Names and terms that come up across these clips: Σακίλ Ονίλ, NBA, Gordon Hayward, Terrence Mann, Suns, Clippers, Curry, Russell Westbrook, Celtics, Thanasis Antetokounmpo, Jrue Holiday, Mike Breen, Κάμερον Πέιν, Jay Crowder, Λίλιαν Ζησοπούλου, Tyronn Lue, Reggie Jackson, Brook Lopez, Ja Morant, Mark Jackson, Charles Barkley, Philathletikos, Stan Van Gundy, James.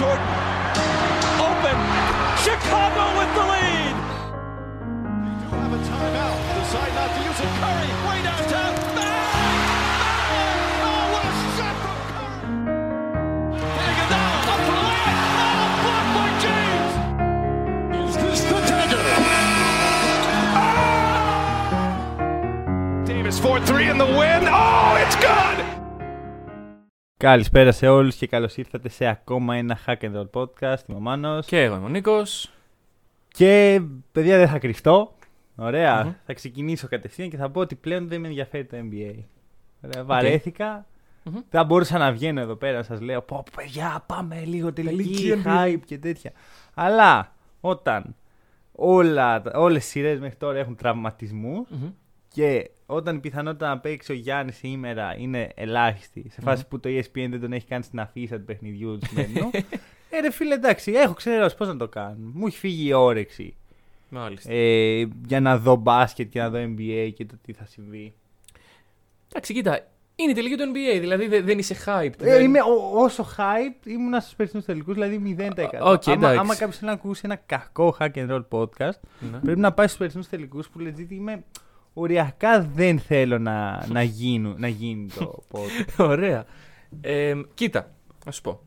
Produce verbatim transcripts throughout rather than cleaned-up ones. Jordan, open, Chicago with the lead! They do have a timeout, decide not to use it, Curry, way downtown, bang! Bang! Oh, what a shot from Curry! Iguodala, up for the layup, oh, blocked by James! Is this the dagger? Ah! Davis four three in the win, oh, it's good! Καλησπέρα σε όλους και καλώς ήρθατε σε ακόμα ένα Hackender Podcast. Είμαι ο Μάνος. Και εγώ είμαι ο Νίκος. Και παιδιά, δεν θα κρυφτώ. Ωραία. Mm-hmm. Θα ξεκινήσω κατευθείαν και θα πω ότι πλέον δεν με ενδιαφέρει το N B A. Ωραία, okay. Βαρέθηκα. Mm-hmm. Θα μπορούσα να βγαίνω εδώ πέρα να σας λέω πω παιδιά, πάμε λίγο τελική, hype και τέτοια. Αλλά όταν όλα, όλες οι σειρές μέχρι τώρα έχουν τραυματισμούς mm-hmm. και όταν η πιθανότητα να παίξει ο Γιάννης σήμερα είναι ελάχιστη, σε φάση mm-hmm. που το E S P N δεν τον έχει κάνει στην αφίσα του παιχνιδιού του σημερινού, ε, ρε φίλε, εντάξει, έχω ξερώσει πώς να το κάνω. Μου έχει φύγει η όρεξη ε, για να δω μπάσκετ και να δω N B A και το τι θα συμβεί. Εντάξει, κοίτα, είναι τελική του N B A, δηλαδή δεν, δεν είσαι hype. Ε, είμαι ό, όσο hype ήμουνα στους περσινούς τελικούς, δηλαδή μηδέν τοις εκατό. Okay, άμα άμα κάποιος θέλει να ακούσει ένα κακό hack and roll podcast, mm-hmm. πρέπει να πάει στους περσινούς τελικούς που legit είμαι. Οριακά δεν θέλω να, να, γίνω, να γίνει το podcast. Ωραία. Ε, κοίτα, να σου πω.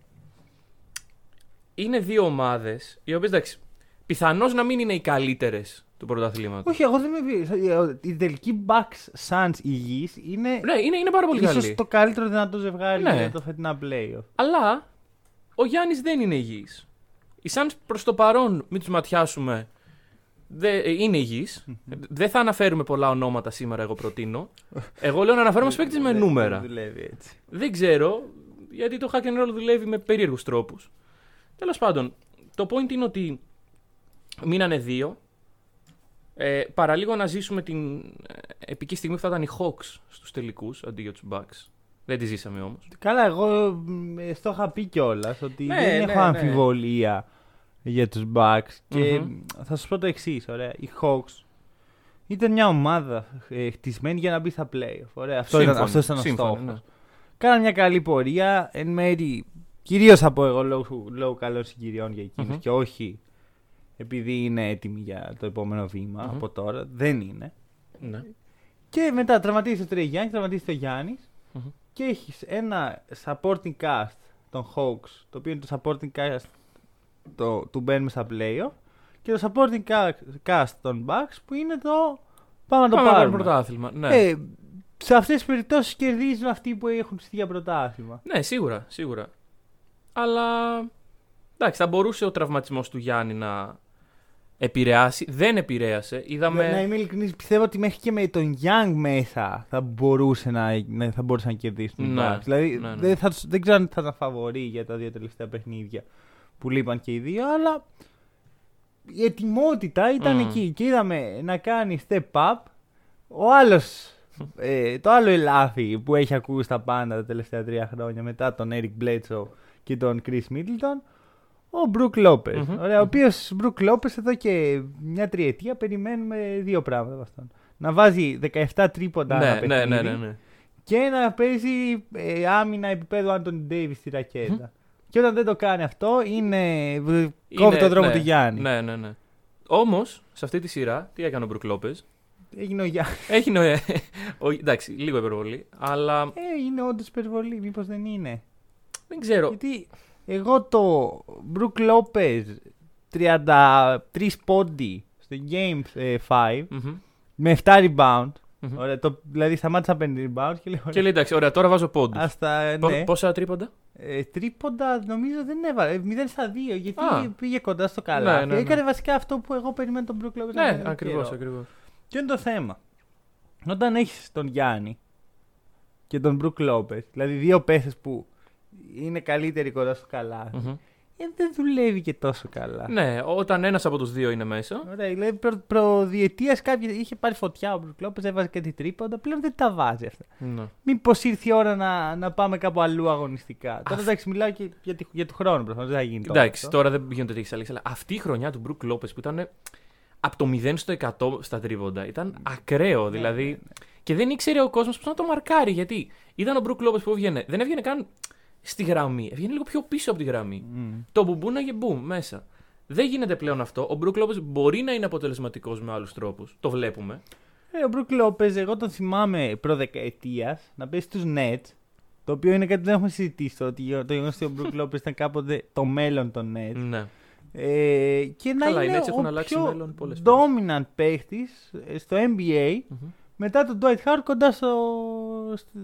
Είναι δύο ομάδες οι οποίες, εντάξει, πιθανώς να μην είναι οι καλύτερες του πρωταθλήματος. Όχι, εγώ δεν με. Η τελική Bucks Suns υγιής είναι. Ναι, είναι, είναι πάρα πολύ καλή. Ίσως το καλύτερο δυνατό ζευγάρι ναι. για το φετινά playoff. Αλλά ο Γιάννης δεν είναι υγιής. Οι Suns προς το παρόν, μην τους ματιάσουμε. Είναι υγιής. Mm-hmm. Δεν θα αναφέρουμε πολλά ονόματα σήμερα, εγώ προτείνω. Εγώ λέω να αναφέρουμε στους παίκτες με νούμερα. Δεν δουλεύει έτσι. Δεν ξέρω, γιατί το hack and roll δουλεύει με περίεργους τρόπους. Τέλος πάντων, το point είναι ότι μείνανε δύο. Ε, παραλίγο να ζήσουμε την επική στιγμή που θα ήταν οι Hawks στους τελικούς αντί για τους Bucks. Δεν τη ζήσαμε όμως. Καλά, εγώ στο είχα πει κιόλας ότι ναι, δεν ναι, έχω αμφιβολία. Ναι. Για τους Bucks και mm-hmm. θα σας πω το εξής, ωραία. Οι Hawks ήταν μια ομάδα ε, χτισμένη για να μπει στα playoff, ωραία. Αυτό ήταν, αυτό ήταν ο στόχος. Ναι. Κάναν μια καλή πορεία, εν μέρη, κυρίως θα πω εγώ λόγω, λόγω καλών συγκυριών για εκείνους mm-hmm. και όχι επειδή είναι έτοιμοι για το επόμενο βήμα mm-hmm. από τώρα, δεν είναι. Mm-hmm. Και μετά τραυματίζεται το Τρέι Γιάννης, τραυματίζεται ο Γιάννης mm-hmm. και έχεις ένα supporting cast των Hawks, το οποίο είναι το supporting cast Το, του μπαίνουμε στα playoff και το supporting cast των Bucks που είναι το πάμε να το πάρουμε πρωτάθλημα. Ναι. Ε, σε αυτές τις περιπτώσεις κερδίζουν αυτοί που έχουν στείλει για πρωτάθλημα. Ναι, σίγουρα, σίγουρα. Αλλά εντάξει, θα μπορούσε ο τραυματισμός του Γιάννη να επηρεάσει. Δεν επηρέασε. Είδαμε... Να είμαι ειλικρινής, πιστεύω ότι μέχρι και με τον Young μέσα θα μπορούσαν να, να, θα μπορούσε να κερδίσουν. Ναι, δηλαδή ναι, ναι. Δεν, θα, δεν ξέρω αν θα ήταν φαβορί για τα δύο τελευταία παιχνίδια που λείπαν και οι δύο, αλλά η ετοιμότητα ήταν mm. εκεί και είδαμε να κάνει step up ο άλλος, ε, το άλλο ελάφι που έχει ακούσει τα πάντα τα τελευταία τρία χρόνια μετά τον Eric Bledsoe και τον Khris Middleton, ο Brook Lopez, mm-hmm. ωραία, ο οποίος Brook Lopez εδώ και μια τριετία περιμένουμε δύο πράγματα από αυτόν. Να βάζει δεκαεπτά τρίποντα ναι, ένα παιχνίδι ναι, ναι, ναι, ναι. και να παίζει ε, άμυνα επίπεδου Anthony Davis στη ρακέτα. Mm. Και όταν δεν το κάνει αυτό, είναι... είναι κόβει τον δρόμο ναι, του Γιάννη. Ναι, ναι, ναι. Όμως, σε αυτή τη σειρά, τι έκανε ο Μπρουκ Λόπες? Έγινε ο Γιάννη. Έγινε ο... Εντάξει, λίγο υπερβολή, αλλά... Ε, είναι όντως υπερβολή, μήπως δεν είναι? Δεν ξέρω. Γιατί εγώ το Μπρουκ Λόπες τριάντα τρία πόντι στο Game ε, πέντε mm-hmm. με επτά rebound, mm-hmm. ωραία, το, δηλαδή σταμάτησα πέντε rebound και λέω... Και λέει, εντάξει, ωραία, τώρα βάζω πόντους. Τα, ναι. Πόσα τρίποντα? Ε, τρίποντα νομίζω δεν έβαλε. μηδέν στα δύο γιατί ah. πήγε κοντά στο καλά. Ναι, ναι, ναι. Έκανε βασικά αυτό που εγώ περιμένω τον Brook Lopez. Ναι, ακριβώς, ακριβώς. Ποιο είναι το θέμα? Όταν έχεις τον Γιάννη και τον Brook Lopez, δηλαδή δύο παίχτες που είναι καλύτεροι κοντά στο καλά, mm-hmm. ε, δεν δουλεύει και τόσο καλά. Ναι, όταν ένας από τους δύο είναι μέσα. Ωραία, δηλαδή προ, προδιετίας κάποιος είχε πάρει φωτιά ο Brook Lopez, έβαζε κάτι τρίποντα, πλέον δεν τα βάζει αυτά. No. Μήπως ήρθε η ώρα να, να πάμε κάπου αλλού αγωνιστικά. Α, τώρα εντάξει, μιλάω και για, τη, για του χρόνου προφανώς, δεν θα γίνει τώρα. Εντάξει, τώρα δεν γίνονται τέτοιες αλλαγές, αλλά αυτή η χρονιά του Brook Lopez που ήταν από το μηδέν στο εκατό στα τρίποντα ήταν ακραίο. Δηλαδή. Ναι, ναι, ναι. Και δεν ήξερε ο κόσμος πώς να το μαρκάρει, γιατί ήταν ο Brook Lopez που έβγαινε, δεν έβγαινε καν. στη γραμμή. Βγαίνει λίγο πιο πίσω από τη γραμμή. Mm. Το μπουμπούναγε μπουμ μέσα. Δεν γίνεται πλέον αυτό. Ο Brook Lopez μπορεί να είναι αποτελεσματικός με άλλους τρόπους. Το βλέπουμε. Ε, ο Brook Lopez, εγώ τον θυμάμαι προδεκαετίας να παίζει στους Nets. Το οποίο είναι κάτι που δεν έχουμε συζητήσει. Το γεγονός ότι ο Brook Lopez ήταν κάποτε το μέλλον των Nets. Ναι. Ε, και να Καλά, είναι ο πιο dominant παίχτης στο N B A mm-hmm. μετά τον Dwight Howard κοντά, στο,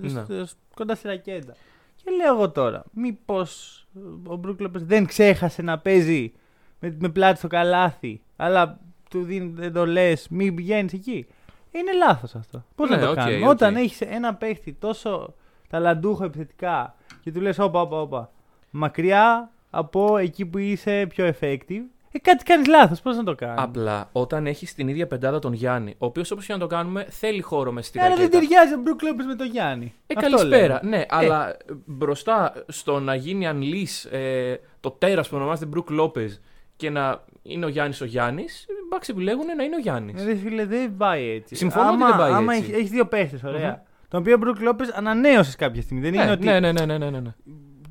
στο, στο, κοντά στη ρακέτα. Και λέω εγώ τώρα, μήπως ο Brook Lopez δεν ξέχασε να παίζει με, με πλάτη στο καλάθι, αλλά του δίνει το λες, μην πηγαίνεις εκεί. Είναι λάθος αυτό. Πώς ναι, να το okay, κάνουμε. Okay. Όταν έχεις ένα παίχτη τόσο ταλαντούχο επιθετικά και του λες όπα, όπα, όπα, μακριά από εκεί που είσαι πιο effective, ε, κάτι κάνεις λάθος. Πώς να το κάνεις. Απλά όταν έχεις την ίδια πεντάδα τον Γιάννη, ο οποίος όπως και να το κάνουμε θέλει χώρο μες στη ρακέτα. Άρα δεν ταιριάζει ο Brook Lopez με τον Γιάννη. Ε, αυτό καλησπέρα. Λέμε. Ναι, ε. αλλά μπροστά στο να γίνει unleash ε, το τέρας που ονομάζεται Brook Lopez και να είναι ο Γιάννης ο Γιάννης, οι Bucks επιλέγουν να είναι ο Γιάννης. Ρε φίλε, δεν πάει έτσι. Συμφωνώ άμα, ότι δεν πάει άμα έτσι. Έχεις δύο παίχτες, ωραία. Mm-hmm. Τον οποίο ο Brook Lopez ανανέωσες κάποια στιγμή. Δεν είναι ναι, ότι. Ναι, ναι, ναι, ναι, ναι, ναι.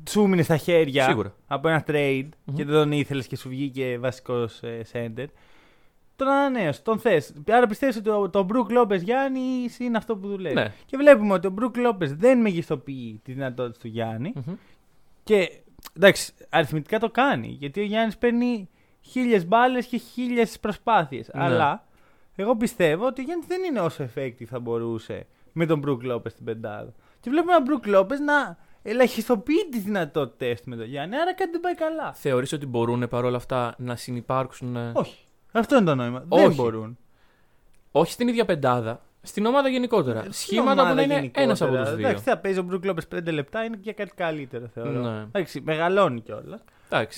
Σου μείνε στα χέρια σίγουρα από ένα trade mm-hmm. και δεν τον ήθελες και σου βγήκε βασικός ε, center. Τον ανανέωσε, τον θες. Άρα πιστεύεις ότι το, το Brook Lopez Γιάννης είναι αυτό που δουλεύει. Ναι. Και βλέπουμε ότι ο Brook Lopez δεν μεγιστοποιεί τη δυνατότητα του Γιάννη. Mm-hmm. Και εντάξει, αριθμητικά το κάνει. Γιατί ο Γιάννης παίρνει χίλιες μπάλες και χίλιες προσπάθειες. Ναι. Αλλά εγώ πιστεύω ότι ο Γιάννης δεν είναι όσο effective θα μπορούσε με τον Brook Lopez στην πεντάδα. Και βλέπουμε έναν Brook Lopez να ελαχιστοποιεί τις δυνατότητες του με τον Γιάννη, άρα κάτι δεν πάει καλά. Θεωρείς ότι μπορούν παρόλα αυτά να συνυπάρξουν? Όχι. Αυτό είναι το νόημα. Όχι. Δεν μπορούν. Όχι στην ίδια πεντάδα. Στην ομάδα γενικότερα. Στην σχήματα ομάδα που δεν είναι ένας από τους δύο. Εντάξει, θα παίζει ο Brook Lopez πέντε λεπτά, είναι και κάτι καλύτερο θεωρώ. Ναι. Εντάξει, μεγαλώνει κιόλα.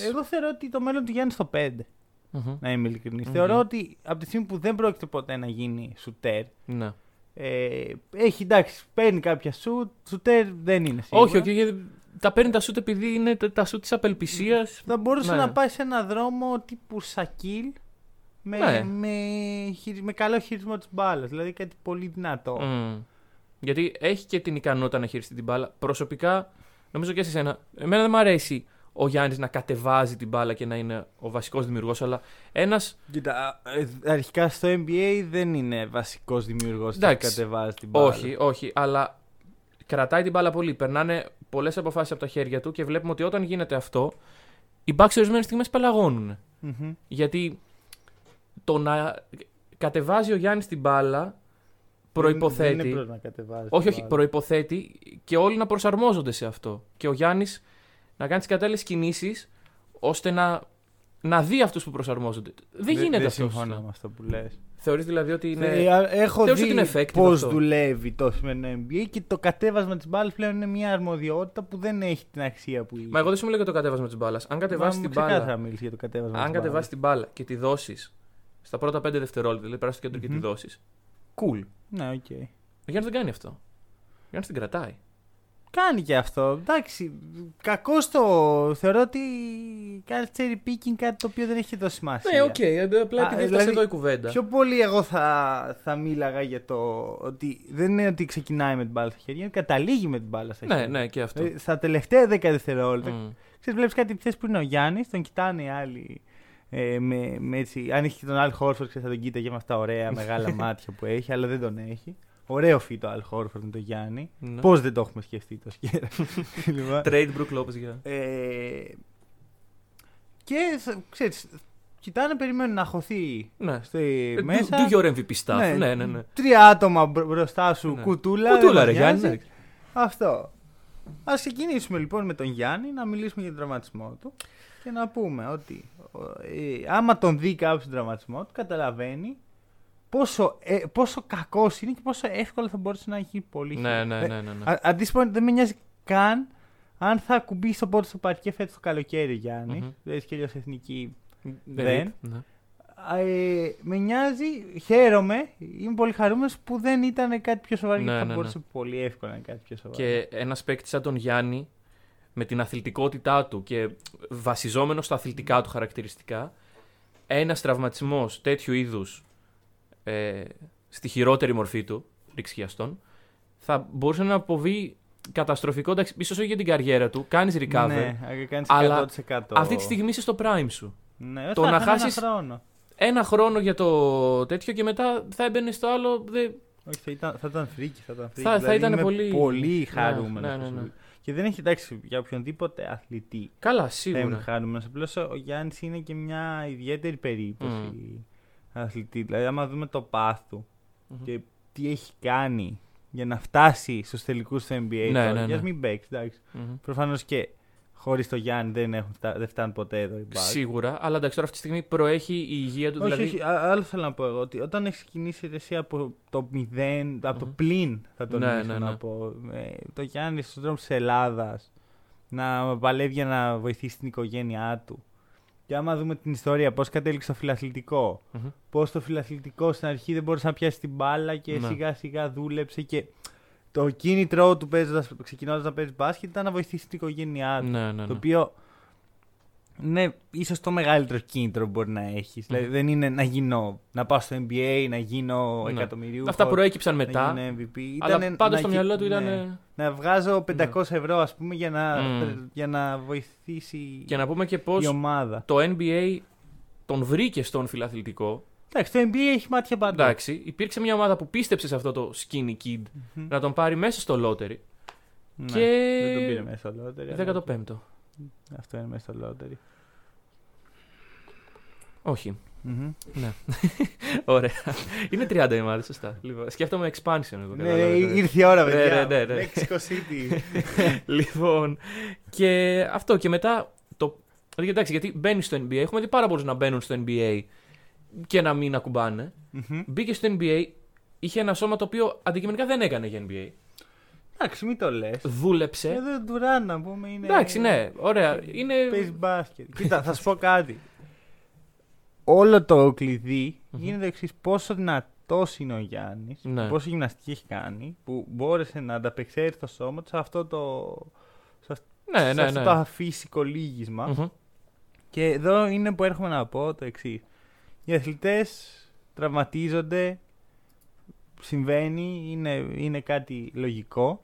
Εγώ θεωρώ ότι το μέλλον του Γιάννη στο πέντε. Mm-hmm. Να είμαι ειλικρινής. Mm-hmm. Θεωρώ ότι από τη στιγμή που δεν πρόκειται ποτέ να γίνει σουτέρ. Ναι. Ε, έχει εντάξει, παίρνει κάποια σουτ. Σουτέρ δεν είναι σίγουρα. Όχι, όχι, γιατί τα παίρνει τα σουτ επειδή είναι τα σουτ της απελπισίας. Θα μπορούσε ναι. να πάει σε ένα δρόμο τύπου Σακίλ με, ναι. με, με καλό χειρισμό της μπάλας. Δηλαδή κάτι πολύ δυνατό. Mm. Γιατί έχει και την ικανότητα να χειριστεί την μπάλα. Προσωπικά, νομίζω και σε εσένα, εμένα δεν μου αρέσει ο Γιάννης να κατεβάζει την μπάλα και να είναι ο βασικός δημιουργός, αλλά ένας. Κοίτα, αρχικά στο N B A δεν είναι βασικός δημιουργός να κατεβάζει την μπάλα. Όχι, όχι, αλλά κρατάει την μπάλα πολύ. Περνάνε πολλές αποφάσεις από τα χέρια του και βλέπουμε ότι όταν γίνεται αυτό, οι Bucks ορισμένες στιγμές πελαγώνουν. Mm-hmm. Γιατί το να κατεβάζει ο Γιάννης την μπάλα προϋποθέτει. Δεν είναι να κατεβάζει. Όχι, όχι, προϋποθέτει και όλοι να προσαρμόζονται σε αυτό. Και ο Γιάννης να κάνει τις κατάλληλες κινήσεις ώστε να, να δει αυτούς που προσαρμόζονται. Δεν Δε, γίνεται αυτό. Δεν συμφωνώ με αυτό που λες. Θεωρείς δηλαδή ότι είναι. Θε, έχω δει πώς δουλεύει το σημερινό N B A και το κατέβασμα της μπάλας πλέον είναι μια αρμοδιότητα που δεν έχει την αξία που είχε. Μα εγώ δεν σου μιλάω για το κατέβασμα της μπάλας. Αν κατεβάσεις την μπάλα. Για το κατέβασμα αν κατεβάσεις την μπάλα και τη δώσεις στα πρώτα πέντε δευτερόλεπτα, δηλαδή περάσεις το κέντρο mm-hmm. και τη δώσεις. Cool. Ναι, οκ. Okay. Ο Γιάννης δεν κάνει αυτό. Ο Γιάννης την κρατάει. Κάνει και αυτό. Εντάξει. Κακό το. Θεωρώ ότι κάνει cherry picking, κάτι το οποίο δεν έχει δώσει σημασία. Ναι, οκ. Okay. Απλά τη δείχνει εδώ η κουβέντα. Πιο πολύ εγώ θα, θα μίλαγα για το ότι δεν είναι ότι ξεκινάει με την μπάλα στα χέρια, καταλήγει με την μπάλα στα χέρια. Ναι, ναι, και αυτό. Στα τελευταία δέκα δευτερόλεπτα. Mm. Ξέρεις, βλέπεις κάτι θέση που είναι ο Γιάννης, τον κοιτάνε οι άλλοι. Ε, με, με έτσι, αν είχε και τον Al Horford, θα τον κοίταγε με αυτά ωραία μεγάλα μάτια που έχει, αλλά δεν τον έχει. Ωραίο φίτο Al Horford με τον Γιάννη. Ναι. Πώς δεν το έχουμε σκεφτεί το σκέρα. Trade Brook Lopez για. Ε, και ξέρεις, κοιτάνε, περιμένουν να χωθεί ναι. στο μέσα. Do your εμ βι πι stuff. Ναι, ναι, ναι, ναι. Τρία άτομα μπροστά σου ναι. κουτούλα. Κουτούλα ρε Γιάννη. Ναι. Αυτό. Ας ξεκινήσουμε λοιπόν με τον Γιάννη, να μιλήσουμε για τον τραυματισμό του και να πούμε ότι ε, άμα τον δει κάποιος τον τραυματισμό του, καταλαβαίνει Πόσο, ε, πόσο κακός είναι και πόσο εύκολα θα μπορούσε να έχει πολύ. Ναι, ναι, ναι, ναι, ναι. Αντί δεν με νοιάζει καν αν θα κουμπίσει το πόδι στο παρκέ φέτος το καλοκαίρι, Γιάννη. Mm-hmm. Δηλαδή και αλλιώς εθνική δεν. Ναι. Ε, με νοιάζει, χαίρομαι, είμαι πολύ χαρούμενος που δεν ήταν κάτι πιο σοβαρό, ναι, γιατί θα ναι, μπορούσε ναι. πολύ εύκολα να είναι κάτι πιο σοβαρό. Και ένας παίκτης σαν τον Γιάννη, με την αθλητικότητά του και βασιζόμενο στα αθλητικά του χαρακτηριστικά, ένας τραυματισμός τέτοιου είδους. Ε, στη χειρότερη μορφή του ρηξιαστών, θα μπορούσε να αποβεί καταστροφικό, εντάξει, ίσως όχι για την καριέρα του, κάνεις recover, ναι, κάνεις αλλά εκατό τοις εκατό. Αυτή τη στιγμή είσαι στο prime σου. Ναι, το θα να χάσεις ένα χρόνο. ένα χρόνο για το τέτοιο και μετά θα έμπαινε στο άλλο. Δε... Όχι, θα ήταν, θα ήταν φρίκι, θα ήταν φρίκι. Θα, δηλαδή, θα ήταν πολύ, πολύ χαρούμενο. Ναι, ναι, ναι. Και δεν έχει, εντάξει, για οποιονδήποτε αθλητή. Καλά, σίγουρα. Θα είναι χαρούμενο. Απλώς ο Γιάννης είναι και μια ιδιαίτερη περίπτωση mm. αθλητή. Δηλαδή, άμα δούμε το πάθο του mm-hmm. και τι έχει κάνει για να φτάσει στους τελικούς του εν μπι έι. Ναι, τώρα, ναι, ναι. Ας μην παίξει, εντάξει. Mm-hmm. Προφανώς και χωρίς το Γιάννη δεν, έχουν, δεν φτάνουν ποτέ εδώ οι Bucks. Σίγουρα, αλλά εντάξει, τώρα αυτή τη στιγμή προέχει η υγεία του. Όχι, δηλαδή... όχι, άλλο θέλω να πω εγώ. Ότι όταν έχει ξεκινήσει εσύ από το μηδέν, από mm-hmm. το πλήν, θα τον ναι, ναι, ναι. να πω. Ε, το Γιάννη στον δρόμο της Ελλάδας να παλεύει για να βοηθήσει την οικογένειά του. Και άμα δούμε την ιστορία, πώς κατέληξε στο Φιλαθλητικό. Mm-hmm. Πώς το Φιλαθλητικό στην αρχή δεν μπορούσε να πιάσει την μπάλα και ναι. σιγά σιγά δούλεψε. Και το κίνητρο του ξεκινώντας να παίζει μπάσκετ ήταν να βοηθήσει την οικογένειά του. Ναι, ναι, ναι. Το οποίο είναι ίσως το μεγαλύτερο κίνητρο που μπορεί να έχεις. Mm-hmm. Δηλαδή δεν είναι να γίνω, να πάω στο εν μπι έι, να γίνω ναι. εκατομμυριούχος. Αυτά προέκυψαν μετά. εμ βι πι. Αλλά ήτανε, πάντα να, στο μυαλό του ναι, ήταν. Να βγάζω πεντακόσια ναι. ευρώ, ας πούμε, για να, mm. για να βοηθήσει και να πούμε και πώς η ομάδα. Το εν μπι έι τον βρήκε στον Φιλαθλητικό. Εντάξει, το εν μπι έι έχει μάτια παντού. Εντάξει, υπήρξε μια ομάδα που πίστεψε σε αυτό το skinny kid mm-hmm. να τον πάρει μέσα στο lottery. Ναι, και... δεν τον πήρε μέσα στο lottery. δεκαπέντε. Αυτό είναι μέσα στο lottery. Όχι. Mm-hmm. Ναι. Ωραία. Είναι τριάντα η μάδα, σωστά. Λοιπόν, σκέφτομαι expansion εδώ. Ναι, ήρθε η ώρα, βέβαια. Ναι, ναι, ναι. Mexico City. Λοιπόν, και αυτό και μετά. Το... Εντάξει, γιατί μπαίνει στο εν μπι έι. Έχουμε δει πάρα πολλούς να μπαίνουν στο εν μπι έι και να μην ακουμπάνε. Mm-hmm. Μπήκε στο εν μπι έι, είχε ένα σώμα το οποίο αντικειμενικά δεν έκανε για εν μπι έι. Εντάξει, μην το λες. Δούλεψε. Εδώ ο Ντουράν να πούμε είναι. Εντάξει, ναι, ωραία. Είναι... Παίζει μπάσκετ. Κοίτα, θα σου πω κάτι. Όλο το κλειδί mm-hmm. γίνεται εξής. Πόσο δυνατός είναι ο Γιάννης, ναι. πόσο γυμναστική έχει κάνει, που μπόρεσε να ανταπεξέλθει το σώμα του σε αυτό το, σε ναι, σε ναι, αυτό ναι. το αφύσικο λίγισμα. Mm-hmm. Και εδώ είναι που έρχομαι να πω το εξής. Οι αθλητές τραυματίζονται, συμβαίνει, είναι, είναι κάτι λογικό.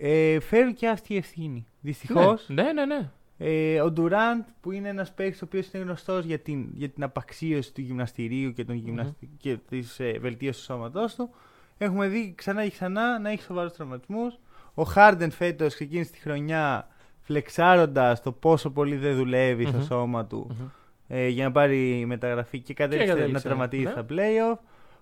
Ε, φέρουν και αυτή η ευθύνη. Δυστυχώς. Ναι, ναι, ναι. ναι. Ε, ο Ντουράντ, που είναι ένας παίκτης ο οποίος είναι γνωστός για την, για την απαξίωση του γυμναστηρίου και, γυμναστη... mm-hmm. και της ε, βελτίωσης του σώματός του, έχουμε δει ξανά και ξανά να έχει σοβαρούς τραυματισμούς. Ο Χάρντεν φέτος ξεκίνησε τη χρονιά φλεξάροντας το πόσο πολύ δεν δουλεύει mm-hmm. στο σώμα του. Mm-hmm. Ε, για να πάρει μεταγραφή και κατέληξε να τραυματίσει ναι. στα play-off.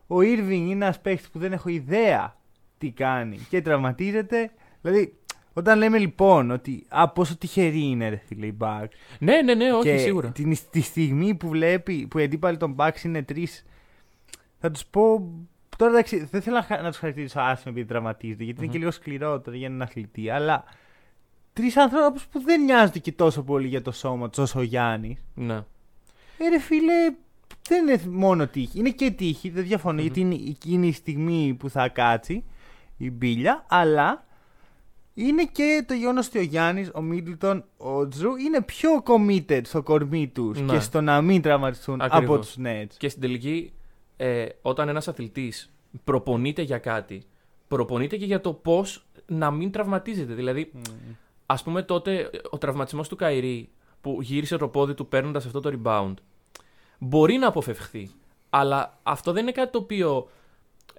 Ο Ήρβινγκ είναι ένας παίκτης που δεν έχω ιδέα τι κάνει και τραυματίζεται. Δηλαδή, όταν λέμε λοιπόν ότι α, πόσο τυχεροί είναι ρε φίλε οι Bucks. Ναι, ναι, ναι, όχι, και σίγουρα. Την, τη στιγμή που βλέπει που οι αντίπαλοι των Bucks είναι τρεις, θα τους πω. Τώρα εντάξει, δεν θέλω να τους χαρακτηρίσω άσχημα επειδή τραυματίζονται, γιατί mm-hmm. είναι και λίγο σκληρότερο για έναν αθλητή, αλλά τρεις ανθρώπους που δεν νοιάζονται και τόσο πολύ για το σώμα τους όσο ο Γιάννης. Ναι. Ε, ρε φίλε, δεν είναι μόνο τύχη. Είναι και τύχη, δεν διαφωνώ, mm-hmm. γιατί είναι εκείνη η στιγμή που θα κάτσει η μπίλια, αλλά είναι και το γεγονός ότι ο Γιάννης, ο Μίτλτον, ο Τζρου είναι πιο committed στο κορμί τους ναι. και στο να μην τραυματιστούν από τους Nets. Και στην τελική, ε, όταν ένας αθλητής προπονείται για κάτι, προπονείται και για το πώς να μην τραυματίζεται. Δηλαδή, mm. ας πούμε τότε ο τραυματισμός του Καϊρή, που γύρισε το πόδι του παίρνοντας αυτό το rebound, μπορεί να αποφευχθεί. Αλλά αυτό δεν είναι κάτι το οποίο.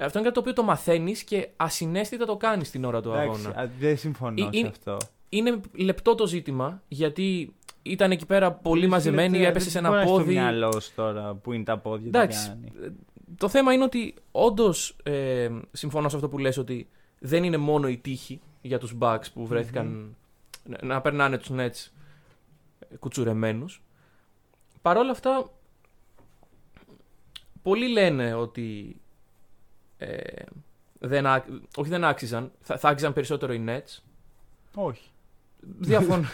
Αυτό είναι κάτι το οποίο το μαθαίνεις και ασυναίσθητα το κάνεις την ώρα του εντάξει, αγώνα. Δεν συμφωνώ ε, σε αυτό. Είναι λεπτό το ζήτημα, γιατί ήταν εκεί πέρα πολύ μαζεμένοι, έπεσε σε ένα πόδι. Δεν μυαλό τώρα που είναι τα πόδια. Εντάξει. Το, το θέμα είναι ότι όντως ε, συμφωνώ σε αυτό που λες, ότι δεν είναι μόνο η τύχη για τους Bucks που βρέθηκαν mm-hmm. να, να περνάνε τους Nets κουτσουρεμένους. Παρ' όλα αυτά, πολλοί λένε ότι ε, δεν α, όχι δεν άξιζαν, θα, θα άξιζαν περισσότερο οι Nets. Όχι. Διαφωνώ.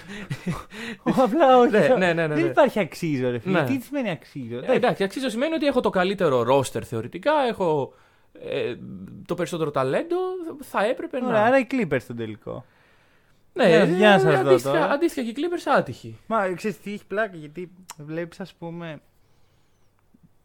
Απλά όχι. Ναι, ναι, ναι, ναι. Δεν υπάρχει αξίζω, ρε φίλε. Ναι. Τι σημαίνει αξίζω? Ε, εντάξει, αξίζω σημαίνει ότι έχω το καλύτερο ρόστερ θεωρητικά, έχω ε, το περισσότερο ταλέντο, θα έπρεπε να... Ωραία, άρα οι Clippers στον τελικό. Ναι, ναι, ναι, ναι, ναι, αντίστοιχα, αντίστοιχα και οι Clippers άτυχοι. Μα ξέρεις τι έχει πλάκα, γιατί βλέπεις ας πούμε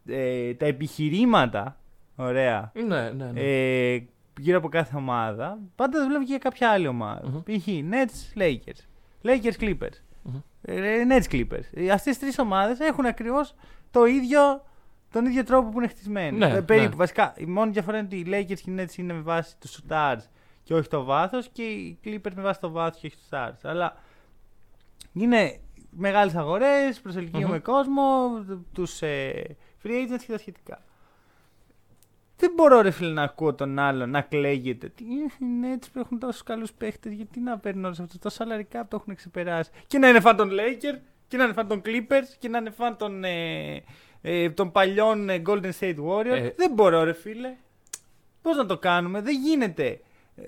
ε, τα επιχειρήματα, ωραία, ναι, ναι, ναι. Ε, γύρω από κάθε ομάδα, πάντα τα δουλεύει και για κάποια άλλη ομάδα. Mm-hmm. π.χ. Nets, Lakers, Lakers, Clippers, mm-hmm. Nets, Clippers. Αυτές τις τρεις ομάδες έχουν ακριβώς το ίδιο, τον ίδιο τρόπο που είναι χτισμένοι. Ναι, περίπου. Ναι. Βασικά, η μόνη διαφορά είναι ότι οι Lakers και οι Nets είναι με βάση τους stars και όχι το βάθος, και οι Clippers με βάση το βάθος και όχι τους stars. Αλλά είναι μεγάλες αγορές, προσελκύουμε mm-hmm. κόσμο, τους ε, free agents και τα σχετικά. Δεν μπορώ ρε φίλε να ακούω τον άλλο να κλαίγεται. Τι είναι έτσι που έχουν τόσους καλούς παίχτες, γιατί να παίρνουν όλους αυτούς, τόσα λαρικά που το έχουν ξεπεράσει. Και να είναι φαν των Lakers, και να είναι φαν των Clippers, και να είναι φαν των, ε, ε, των παλιών ε, Golden State Warriors. Ε. Δεν μπορώ ρε φίλε. Πώς να το κάνουμε, δεν γίνεται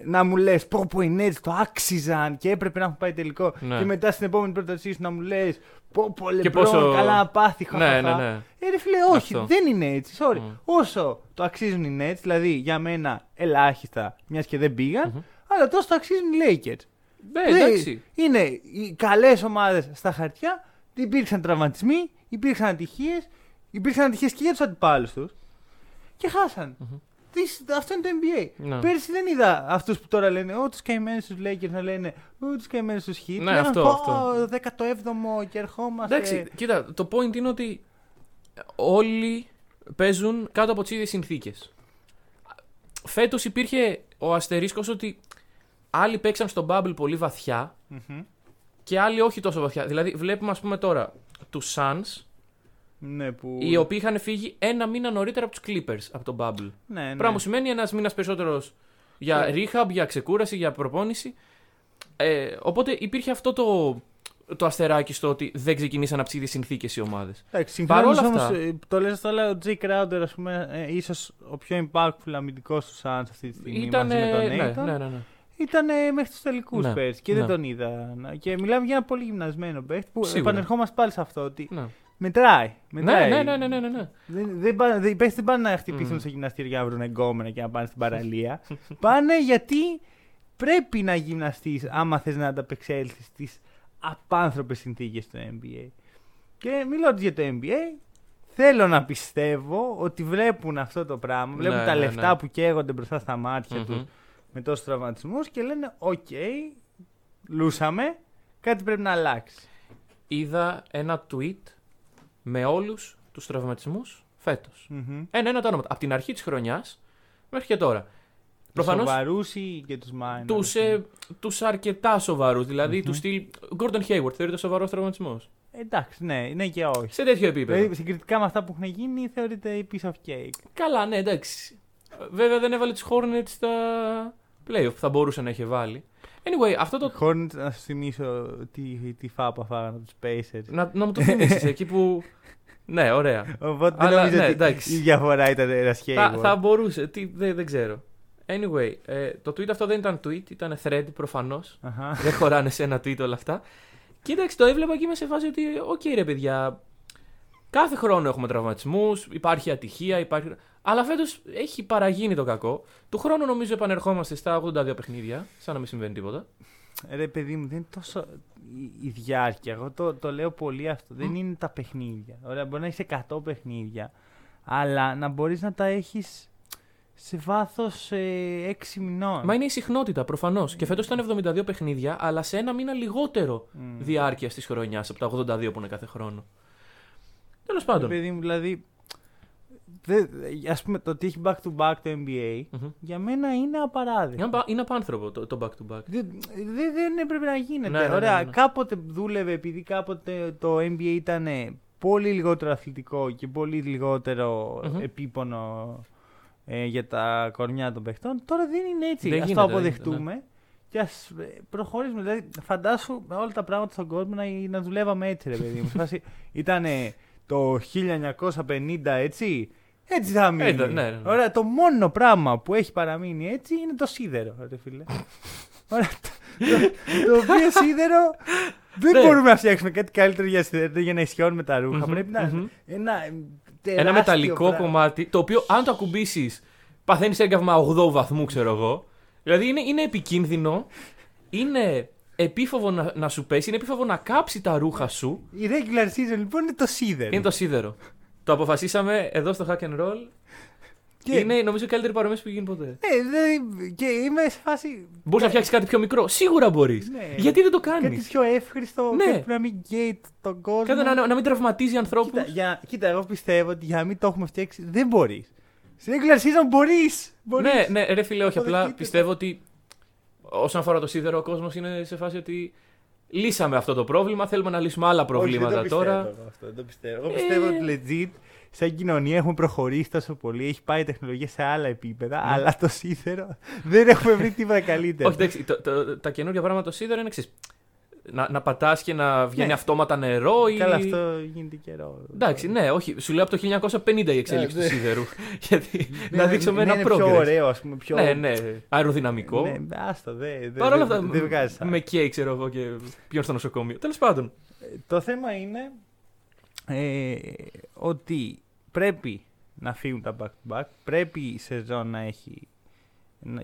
να μου λες πω πω οι Nets το άξιζαν και έπρεπε να έχουν πάει τελικό. Ναι. Και μετά στην επόμενη πρότασή σου να μου λες πω πω LeBron πόσο... καλά πάθη χαχαχά. Ναι, ναι, ναι. Ε ρε φίλε όχι, αυτό δεν είναι έτσι, sorry. Mm. Όσο το αξίζουν οι Nets, δηλαδή για μένα ελάχιστα μιας και δεν πήγαν, mm-hmm. αλλά τόσο το αξίζουν οι Lakers. Ναι, εντάξει. Είναι οι καλές ομάδες στα χαρτιά, υπήρξαν τραυματισμοί, υπήρξαν ατυχίες, υπήρξαν ατυχίες και για τους αντιπάλους τους και χάσαν. Mm-hmm. Αυτό είναι το N B A. No. Πέρσι δεν είδα αυτούς που τώρα λένε «Ω, τους καημένους τους Lakers» να λένε «Ω, τους καημένους τους Heat». Ναι, αυτό, αυτό. δεκατό έβδομο και ερχόμαστε. Εντάξει, κοίτα, το point είναι ότι όλοι παίζουν κάτω από τις ίδιες συνθήκες. Φέτος υπήρχε ο αστερίσκος ότι άλλοι παίξαν στον bubble πολύ βαθιά mm-hmm. και άλλοι όχι τόσο βαθιά. Δηλαδή, βλέπουμε ας πούμε τώρα τους Suns, ναι, που... οι οποίοι είχαν φύγει ένα μήνα νωρίτερα από τους Clippers από τον bubble. Ναι, ναι. Πράγμα που σημαίνει ένας μήνας περισσότερος για yeah. rehab, για ξεκούραση, για προπόνηση. Ε, οπότε υπήρχε αυτό το, το αστεράκι στο ότι δεν ξεκινήσαν από τις ίδιες συνθήκες οι ομάδες. Παρόλα αυτά. Όμως, το λες αυτό, αλλά ο Jay Crowder, ας πούμε, ε, ίσως ο πιο impactful αμυντικός του Suns αυτή τη στιγμή. Ήτανε... μαζί με τον ναι, Nathan, ναι, ναι, ναι. Ήτανε μέχρι τους τελικούς ναι, πέρσι και ναι. δεν τον είδα. Και μιλάμε για ένα πολύ γυμνασμένο παίχτη που επανερχόμαστε πάλι σε αυτό. Ότι... ναι. Μετράει. μετράει. Ναι, ναι, ναι, ναι, ναι. Οι παίχτες δεν πάνε να χτυπήσουν mm. σε γυμναστήρια για να βρουν εγκόμενα και να πάνε στην παραλία. Πάνε γιατί πρέπει να γυμναστείς άμα θες να ανταπεξέλθεις στις απάνθρωπες συνθήκες του N B A. Και μιλώντας για το N B A, θέλω να πιστεύω ότι βλέπουν αυτό το πράγμα. Βλέπουν ναι, τα λεφτά ναι. που καίγονται μπροστά στα μάτια mm-hmm. τους με τόσους τραυματισμούς και λένε «Οκ, okay, λούσαμε, κάτι πρέπει να αλλάξει». Είδα ένα tweet με όλους τους τραυματισμούς φέτος. Mm-hmm. Ένα-ένα τα όνομα. Από την αρχή της χρονιάς μέχρι και τώρα. Τους σοβαρούς ή και τους minors. Τους, ε, τους αρκετά σοβαρούς. Δηλαδή mm-hmm. του στυλ. Gordon Hayward θεωρείται σοβαρός τραυματισμός. Εντάξει, ναι, ναι και όχι. Σε τέτοιο επίπεδο. Δηλαδή, συγκριτικά με αυτά που έχουν γίνει, θεωρείται piece of cake. Καλά, ναι, εντάξει. Βέβαια δεν έβαλε τις Hornets στα playoff που θα μπορούσε να είχε βάλει. Anyway, αυτό το... Hornets, να σου θυμίσω τι, τι φάπα φάγανε τους Pacers. Να, να μου το θυμίσεις, εκεί που... Ναι, ωραία. Οπότε δεν νομίζω ναι, ότι εντάξει. η διαφορά ήταν ένα σχέδιο. Θα, θα μπορούσε, τι, δεν, δεν ξέρω. Anyway, ε, το tweet αυτό δεν ήταν tweet, ήταν thread προφανώς. Uh-huh. Δεν χωράνε σε ένα tweet όλα αυτά. Κοίταξε, το έβλεπα και είμαι σε φάση ότι, οκ okay, ρε παιδιά, κάθε χρόνο έχουμε τραυματισμούς, υπάρχει ατυχία, υπάρχει... Αλλά φέτος έχει παραγίνει το κακό. Του χρόνου νομίζω επανερχόμαστε στα ογδόντα δύο παιχνίδια, σαν να μην συμβαίνει τίποτα. Ρε παιδί μου, δεν είναι τόσο η διάρκεια. Εγώ το, το λέω πολύ αυτό. Mm. Δεν είναι τα παιχνίδια. Ωραία, μπορεί να έχεις εκατό παιχνίδια, αλλά να μπορείς να τα έχεις σε βάθος ε, έξι μηνών. Μα είναι η συχνότητα προφανώς. Mm. Και φέτος ήταν εβδομήντα δύο παιχνίδια, αλλά σε ένα μήνα λιγότερο mm. διάρκεια τη χρονιά από τα ογδόντα δύο που είναι κάθε χρόνο. Τέλος πάντων. Ρε παιδί μου, δηλαδή. Δε, ας πούμε, το τύχη back to back το N B A mm-hmm. για μένα είναι απαράδεκτο. Είναι απάνθρωπο το, το back to back. Δε, δε, δεν έπρεπε να γίνεται. Ναι, ωραία, ναι, ναι. Κάποτε δούλευε, επειδή κάποτε το N B A ήταν πολύ λιγότερο αθλητικό και πολύ λιγότερο mm-hmm. επίπονο ε, για τα κορμιά των παιχτών. Τώρα δεν είναι έτσι. Δεν ας γίνεται, το αποδεχτούμε γίνεται, ναι. και ας προχωρήσουμε. Δηλαδή, φαντάσου με όλα τα πράγματα στον κόσμο να, να δουλεύαμε έτσι, ρε παιδί μου. Ήταν το χίλια εννιακόσια πενήντα έτσι. Έτσι θα μείνει. Έτω, ναι, ναι. Ωραία, το μόνο πράγμα που έχει παραμείνει έτσι είναι το σίδερο, ρε φίλε. Ωραία, το, το, το οποίο σίδερο δεν ναι. μπορούμε να φτιάξουμε κάτι καλύτερο για, σίδερο, για να ισιώνουμε τα ρούχα. Mm-hmm, Πρέπει να mm-hmm. ένα τεράστιο ένα μεταλλικό πράγμα. Κομμάτι, το οποίο αν το ακουμπήσεις παθαίνεις έγκαυμα ογδόντα βαθμού, ξέρω εγώ. Δηλαδή είναι, είναι επικίνδυνο, είναι... επίφοβο να, να σου πέσει, είναι επίφοβο να κάψει τα ρούχα σου. Η regular season λοιπόν είναι το σίδερο. Είναι το σίδερο. Το αποφασίσαμε εδώ στο Hack and Roll. Και... είναι νομίζω η καλύτερη παρομοίωση που γίνει ποτέ. Ναι, δε, και είμαι σε φάση. Μπορείς να φτιάξεις κάτι πιο μικρό. Σίγουρα μπορείς. Ναι. Γιατί δεν το κάνεις. Κάτι πιο εύχριστο, ναι. Κάτι να μην γκέιτ τον κόσμο. Κάτι να, να μην τραυματίζει ανθρώπους. Κοίτα, για, κοίτα, εγώ πιστεύω ότι για να μην το έχουμε φτιάξει δεν μπορείς. Στην regular season μπορείς. μπορείς. Ναι, ναι, ρε φίλε, όχι. Απλά πιστεύω ότι όσον αφορά το σίδερο, ο κόσμος είναι σε φάση ότι. Λύσαμε αυτό το πρόβλημα, θέλουμε να λύσουμε άλλα προβλήματα. Όχι, δεν το τώρα. Πιστεύω αυτό, δεν το πιστεύω. Εγώ πιστεύω ότι legit, σαν κοινωνία έχουμε προχωρήσει τόσο πολύ, έχει πάει η τεχνολογία σε άλλα επίπεδα, ναι. Αλλά το σίδερο δεν έχουμε βρει τίποτα καλύτερο. Όχι, εντάξει, το, το, τα καινούργια πράγματα το σίδερο είναι εξής. Να, να πατάς και να βγαίνει ναι. Αυτόματα νερό ή. Καλά, αυτό γίνεται καιρό. Εντάξει, ναι, όχι. Σου λέω από το χίλια εννιακόσια πενήντα η εξέλιξη του σίδερου. Γιατί να δείξουμε ένα πρόβλημα. Πιο ωραίο, α πούμε. Πιο... Ναι, ναι. Αεροδυναμικό. Ναι, άστο, δε. Παρ' όλα αυτά. Με καίει, ξέρω εγώ, και πιον στο νοσοκομείο. Τέλος πάντων. Το θέμα είναι ότι πρέπει να φύγουν τα back-to-back. Πρέπει η σεζόν να έχει.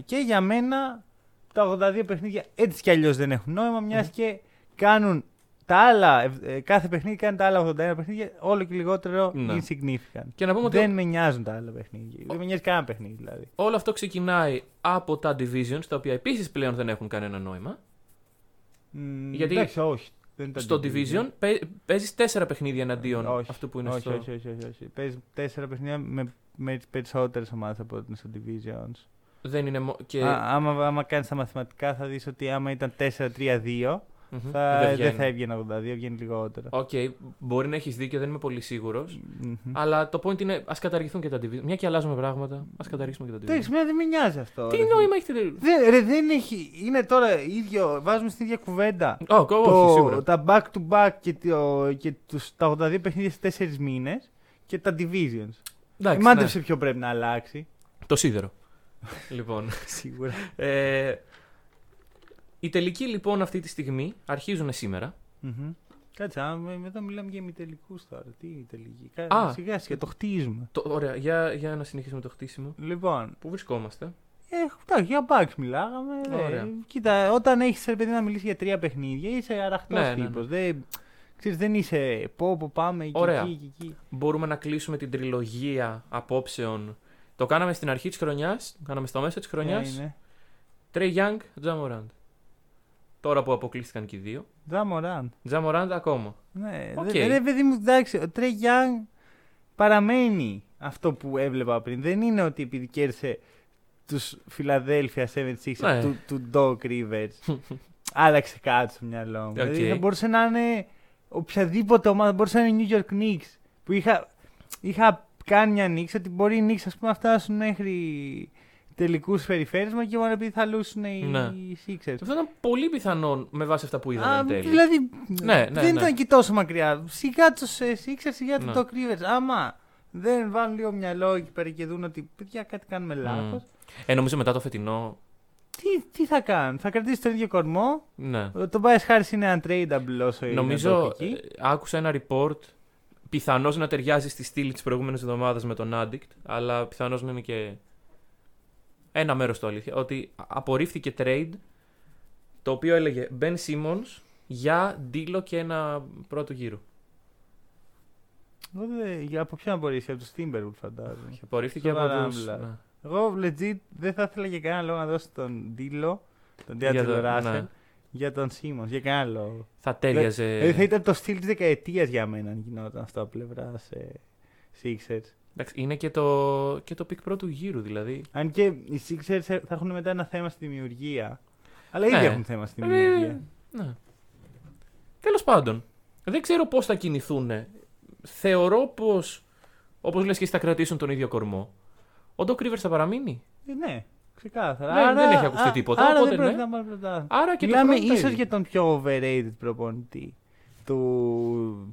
Και για μένα τα ογδόντα δύο παιχνίδια έτσι κι αλλιώς δεν έχουν νόημα, μιας και. Κάνουν τα άλλα, κάθε παιχνίδι κάνει τα άλλα ογδόντα ένα παιχνίδια, όλο και λιγότερο insignificant. Και να πούμε ότι δεν με νοιάζουν τα άλλα παιχνίδια. Ο... Δεν με νοιάζει κανένα παιχνίδι δηλαδή. Όλο αυτό ξεκινάει από τα divisions, τα οποία επίσης πλέον δεν έχουν κανένα νόημα. Mm, γιατί εντάξει, όχι. Δεν ήταν στο division, division παίζεις τέσσερα παιχνίδια εναντίον όχι, αυτού που είναι όχι, στο... Όχι, όχι, όχι, όχι. Παίζεις τέσσερα παιχνίδια με, με περισσότερες ομάδες από ό,τι είναι στο divisions. Δεν είναι μο... και... Α, άμα άμα κάνεις τα μαθηματικά θα δεις ότι άμα ήταν τέσσερα τρία δύο... Mm-hmm. Θα, δεν, δεν θα έβγαινε ογδόντα δύο, έβγαινε λιγότερο. Οκ, okay, μπορεί να έχεις δίκιο, δεν είμαι πολύ σίγουρος. Mm-hmm. Αλλά το point είναι ας καταργηθούν και τα division. Μια και αλλάζουμε πράγματα, ας καταργήσουμε και τα division. Εντάξει, δεν με νοιάζει αυτό. Τι νόημα έχει τελείω. Δεν έχει. Είναι τώρα ίδιο, βάζουμε στην ίδια κουβέντα. Oh, το, όχι, σίγουρα. Τα back to back και, το, και τους, τα ογδόντα δύο παιχνίδια σε τέσσερις μήνες και τα divisions. Εντάξει, μάντεψε ναι. Ποιο πρέπει να αλλάξει. Το σίδερο. Λοιπόν. Σίγουρα. ε, Οι τελικοί λοιπόν αυτή τη στιγμή αρχίζουν σήμερα. Mm-hmm. Κάτσε, μετά μιλάμε για ημιτελικούς τώρα. Τι ημιτελικοί. Σιγά σιγά και το χτίζουμε. Το, ωραία, για, για να συνεχίσουμε το χτίσιμο. Λοιπόν. Πού βρισκόμαστε. Εντάξει, για Bucks μιλάγαμε. Ωραία. Κοίτα, όταν έχεις ρε παιδί να μιλήσεις για τρία παιχνίδια, είσαι αραχτός ναι, τύπος. Ναι, ναι. Δεν, ξέρεις, δεν είσαι πω πω πάμε εκεί, εκεί, εκεί. Μπορούμε να κλείσουμε την τριλογία απόψεων. Το κάναμε στην αρχή της χρονιάς, το κάναμε στο μέσο της χρονιάς. Trey Young, Ja Morant. Τώρα που αποκλείστηκαν και οι δύο. Ja Morant. Ja Morant ακόμα. Ναι, okay. δε, ρε παιδί μου, εντάξει, ο Trey Young παραμένει αυτό που έβλεπα πριν. Δεν είναι ότι επειδή κέρδισε τους Philadelphia εβδομήντα έξι ναι. του, του Doc Rivers, άλλαξε κάτι στο μυαλό μου. Okay. Δηλαδή θα μπορούσε να είναι οποιαδήποτε ομάδα, μπορούσε να είναι New York Knicks. Που είχα, είχα κάνει μια νίξη ότι μπορεί οι Knicks, ας πούμε, να φτάσουν μέχρι... τελικούς περιφέρειασμα και μόνο επειδή θα λούσουν οι, ναι. οι Sixers. Αυτό ήταν πολύ πιθανόν με βάση αυτά που είδαμε εν τέλει. Δηλαδή ναι, ναι, δεν ναι. ήταν και τόσο μακριά. Σιγά τους ε, Sixers, σιγά ναι. το Doc Rivers. Άμα δεν βάλουν λίγο μυαλό εκεί πέρα και δουν ότι παιδιά κάτι κάνουμε λάθος. Mm. Ε, νομίζω μετά το φετινό. Τι, τι θα κάνουν, θα κρατήσει τον ίδιο κορμό. Ναι. Το Bias Harris είναι untradeable όσο είναι. Νομίζω ε, άκουσα ένα report πιθανώς να ταιριάζει στη στήλη της προηγούμενης εβδομάδας με τον Addict, αλλά πιθανώς να είναι και. Ένα μέρος το αλήθεια, ότι απορρίφθηκε trade το οποίο έλεγε Ben Simmons για Ντίλο και ένα πρώτο γύρο. Εγώ από ποιον απορρίφθηκε, από τους Timberwolves φαντάζομαι. Απορρίφθηκε από τους... Ναι. Εγώ legit δεν θα ήθελα για κανένα λόγο να δώσω τον Ντίλο, τον Ντέατζελο Ράσελ, ναι. για τον Simmons, για κανένα λόγο. Θα τέλειαζε... Δηλαδή θα ήταν το στυλ της δεκαετίας για μένα αν γινόταν αυτό από πλευρά σε Sixers. Είναι και το, και το πικ πρώτου γύρου, δηλαδή. Αν και οι Sixers θα έχουν μετά ένα θέμα στη δημιουργία. Αλλά ήδη ναι. έχουν θέμα στη δημιουργία. Ναι. Τέλος πάντων, δεν ξέρω πώς θα κινηθούν. Θεωρώ πως, όπως λες και εσύ, θα κρατήσουν τον ίδιο κορμό. Ο Doc Rivers θα παραμείνει. Ναι, ξεκάθαρα. Ναι, άρα, δεν έχει ακουστεί τίποτα. Άρα οπότε, δεν πρέπει ναι. να πάρει πρωτά. Μιλάμε ίσως για τον πιο overrated προπονητή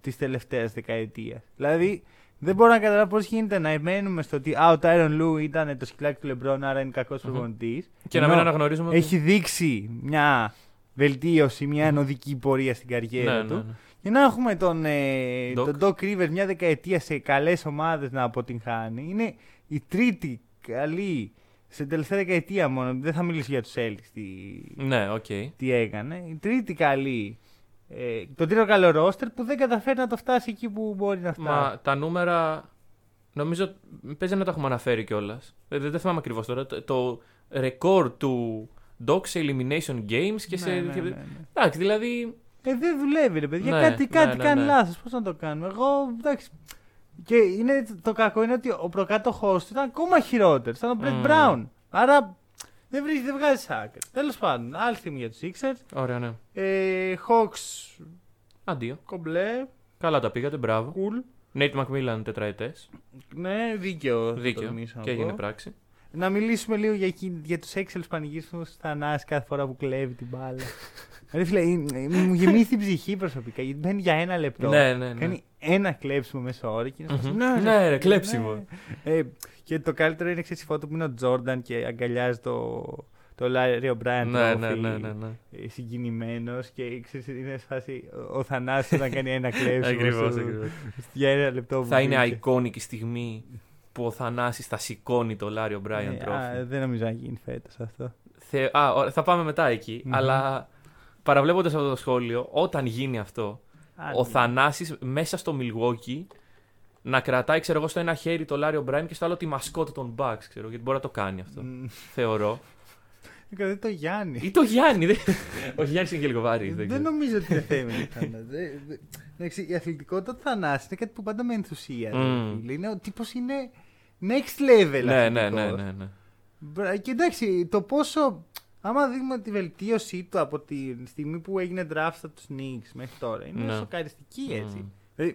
της τελευταίας δεκαετίας. Δηλαδή. Δεν μπορώ να καταλάβω πώς γίνεται να εμένουμε στο ότι α, ο Tyronn Lue ήταν το σκυλάκι του LeBron, άρα είναι κακός mm-hmm. προπονητής. Και να μην αναγνωρίζουμε. Έχει δείξει μια βελτίωση, μια ανωδική πορεία στην καριέρα ναι, του. Ναι, ναι. Και να έχουμε τον, ε, Doc. τον Doc Rivers μια δεκαετία σε καλές ομάδες να αποτυγχάνει. Είναι η τρίτη καλή σε τελευταία δεκαετία μόνο. Δεν θα μιλήσω για τους Celtics τι, ναι, okay. τι έκανε. Η τρίτη καλή. Ε, το τρίτο καλό ρόστερ που δεν καταφέρει να το φτάσει εκεί που μπορεί να φτάσει. Μα τα νούμερα Νομίζω παίζει να το έχουμε αναφέρει κιόλας. Δεν, δεν θυμάμαι ακριβώς τώρα. Το, το ρεκόρ του Doc σε elimination games και ναι, σε. Ναι, ναι, ναι. Εντάξει, δηλαδή. Ε, δεν δουλεύει, ρε παιδιά. Ναι, κάτι ναι, κάτι ναι, κάνει ναι. λάθος. Πώς να το κάνουμε. Εγώ. Εντάξει. Και είναι, το κακό είναι ότι ο προκάτοχός του ήταν ακόμα χειρότερος. Ήταν ο Brett mm. Brown. Άρα. Δεν, δεν βγάζει άκρη. Τέλος πάντων, άλλη στιγμή για τους Sixers. Ωραία, ναι. Ε, Hawks. Αντίο. Κομπλέ. Καλά τα πήγατε, μπράβο. Cool. Nate McMillan τετραετές. Ναι, δίκαιο. Δίκαιο. Και έγινε πράξη. Να μιλήσουμε λίγο για, για τους Sixers που πανηγυρίζουν στον Θανάση κάθε φορά που κλέβει την μπάλα. Ρε φίλε, μου γεμίζει την ψυχή προσωπικά. Γιατί μπαίνει για ένα λεπτό. Ναι, ναι, ναι. Κάνει ένα κλέψιμο μέσα ώρα και είναι mm-hmm. ναι, ναι, ρε, κλέψιμο. Ναι. Ε, και το καλύτερο είναι ξέρεις η φώτο που είναι ο Τζόρνταν και αγκαλιάζει το, το Λάρι Ομπράιν. Ναι, ναι, ναι, ναι, ναι. Συγκινημένος και ξέρεις, είναι σφάση ο Θανάσης να κάνει ένα κλέψιμο. Ακριβώς, ακριβώς. Για ένα λεπτό. Θα είναι αϊκόνικη στιγμή που ο Θανάσης θα σηκώνει το Λάρι Ομπράιν ναι, τρόφι. Δεν νομίζω να γίνει φέτος αυτό. Θε, α, θα πάμε μετά εκεί, mm-hmm. αλλά. Παραβλέποντας αυτό το σχόλιο, όταν γίνει αυτό, Άντε. ο Θανάσης μέσα στο Milwaukee να κρατάει, ξέρω εγώ, στο ένα χέρι το Λάρι Ομπράιν και στο άλλο τη μασκότα των Bucks, ξέρω, γιατί μπορεί να το κάνει αυτό, mm. θεωρώ. Δηλαδή το Γιάννη. Ή το Γιάννη. Ο Γιάννης είναι και λίγο βαρύ. Δεν, δεν νομίζω ότι δεν θα έμεινε. Η αθλητικότητα του Θανάση είναι κάτι που πάντα με ενθουσίαζε. Mm. Ο τύπος είναι next level. Ναι, ναι, ναι, ναι, ναι. Και εντάξει, το πόσο... Άμα δούμε τη βελτίωσή του από τη στιγμή που έγινε draft από τους Knicks μέχρι τώρα, είναι ναι. σοκαριστική έτσι. Mm.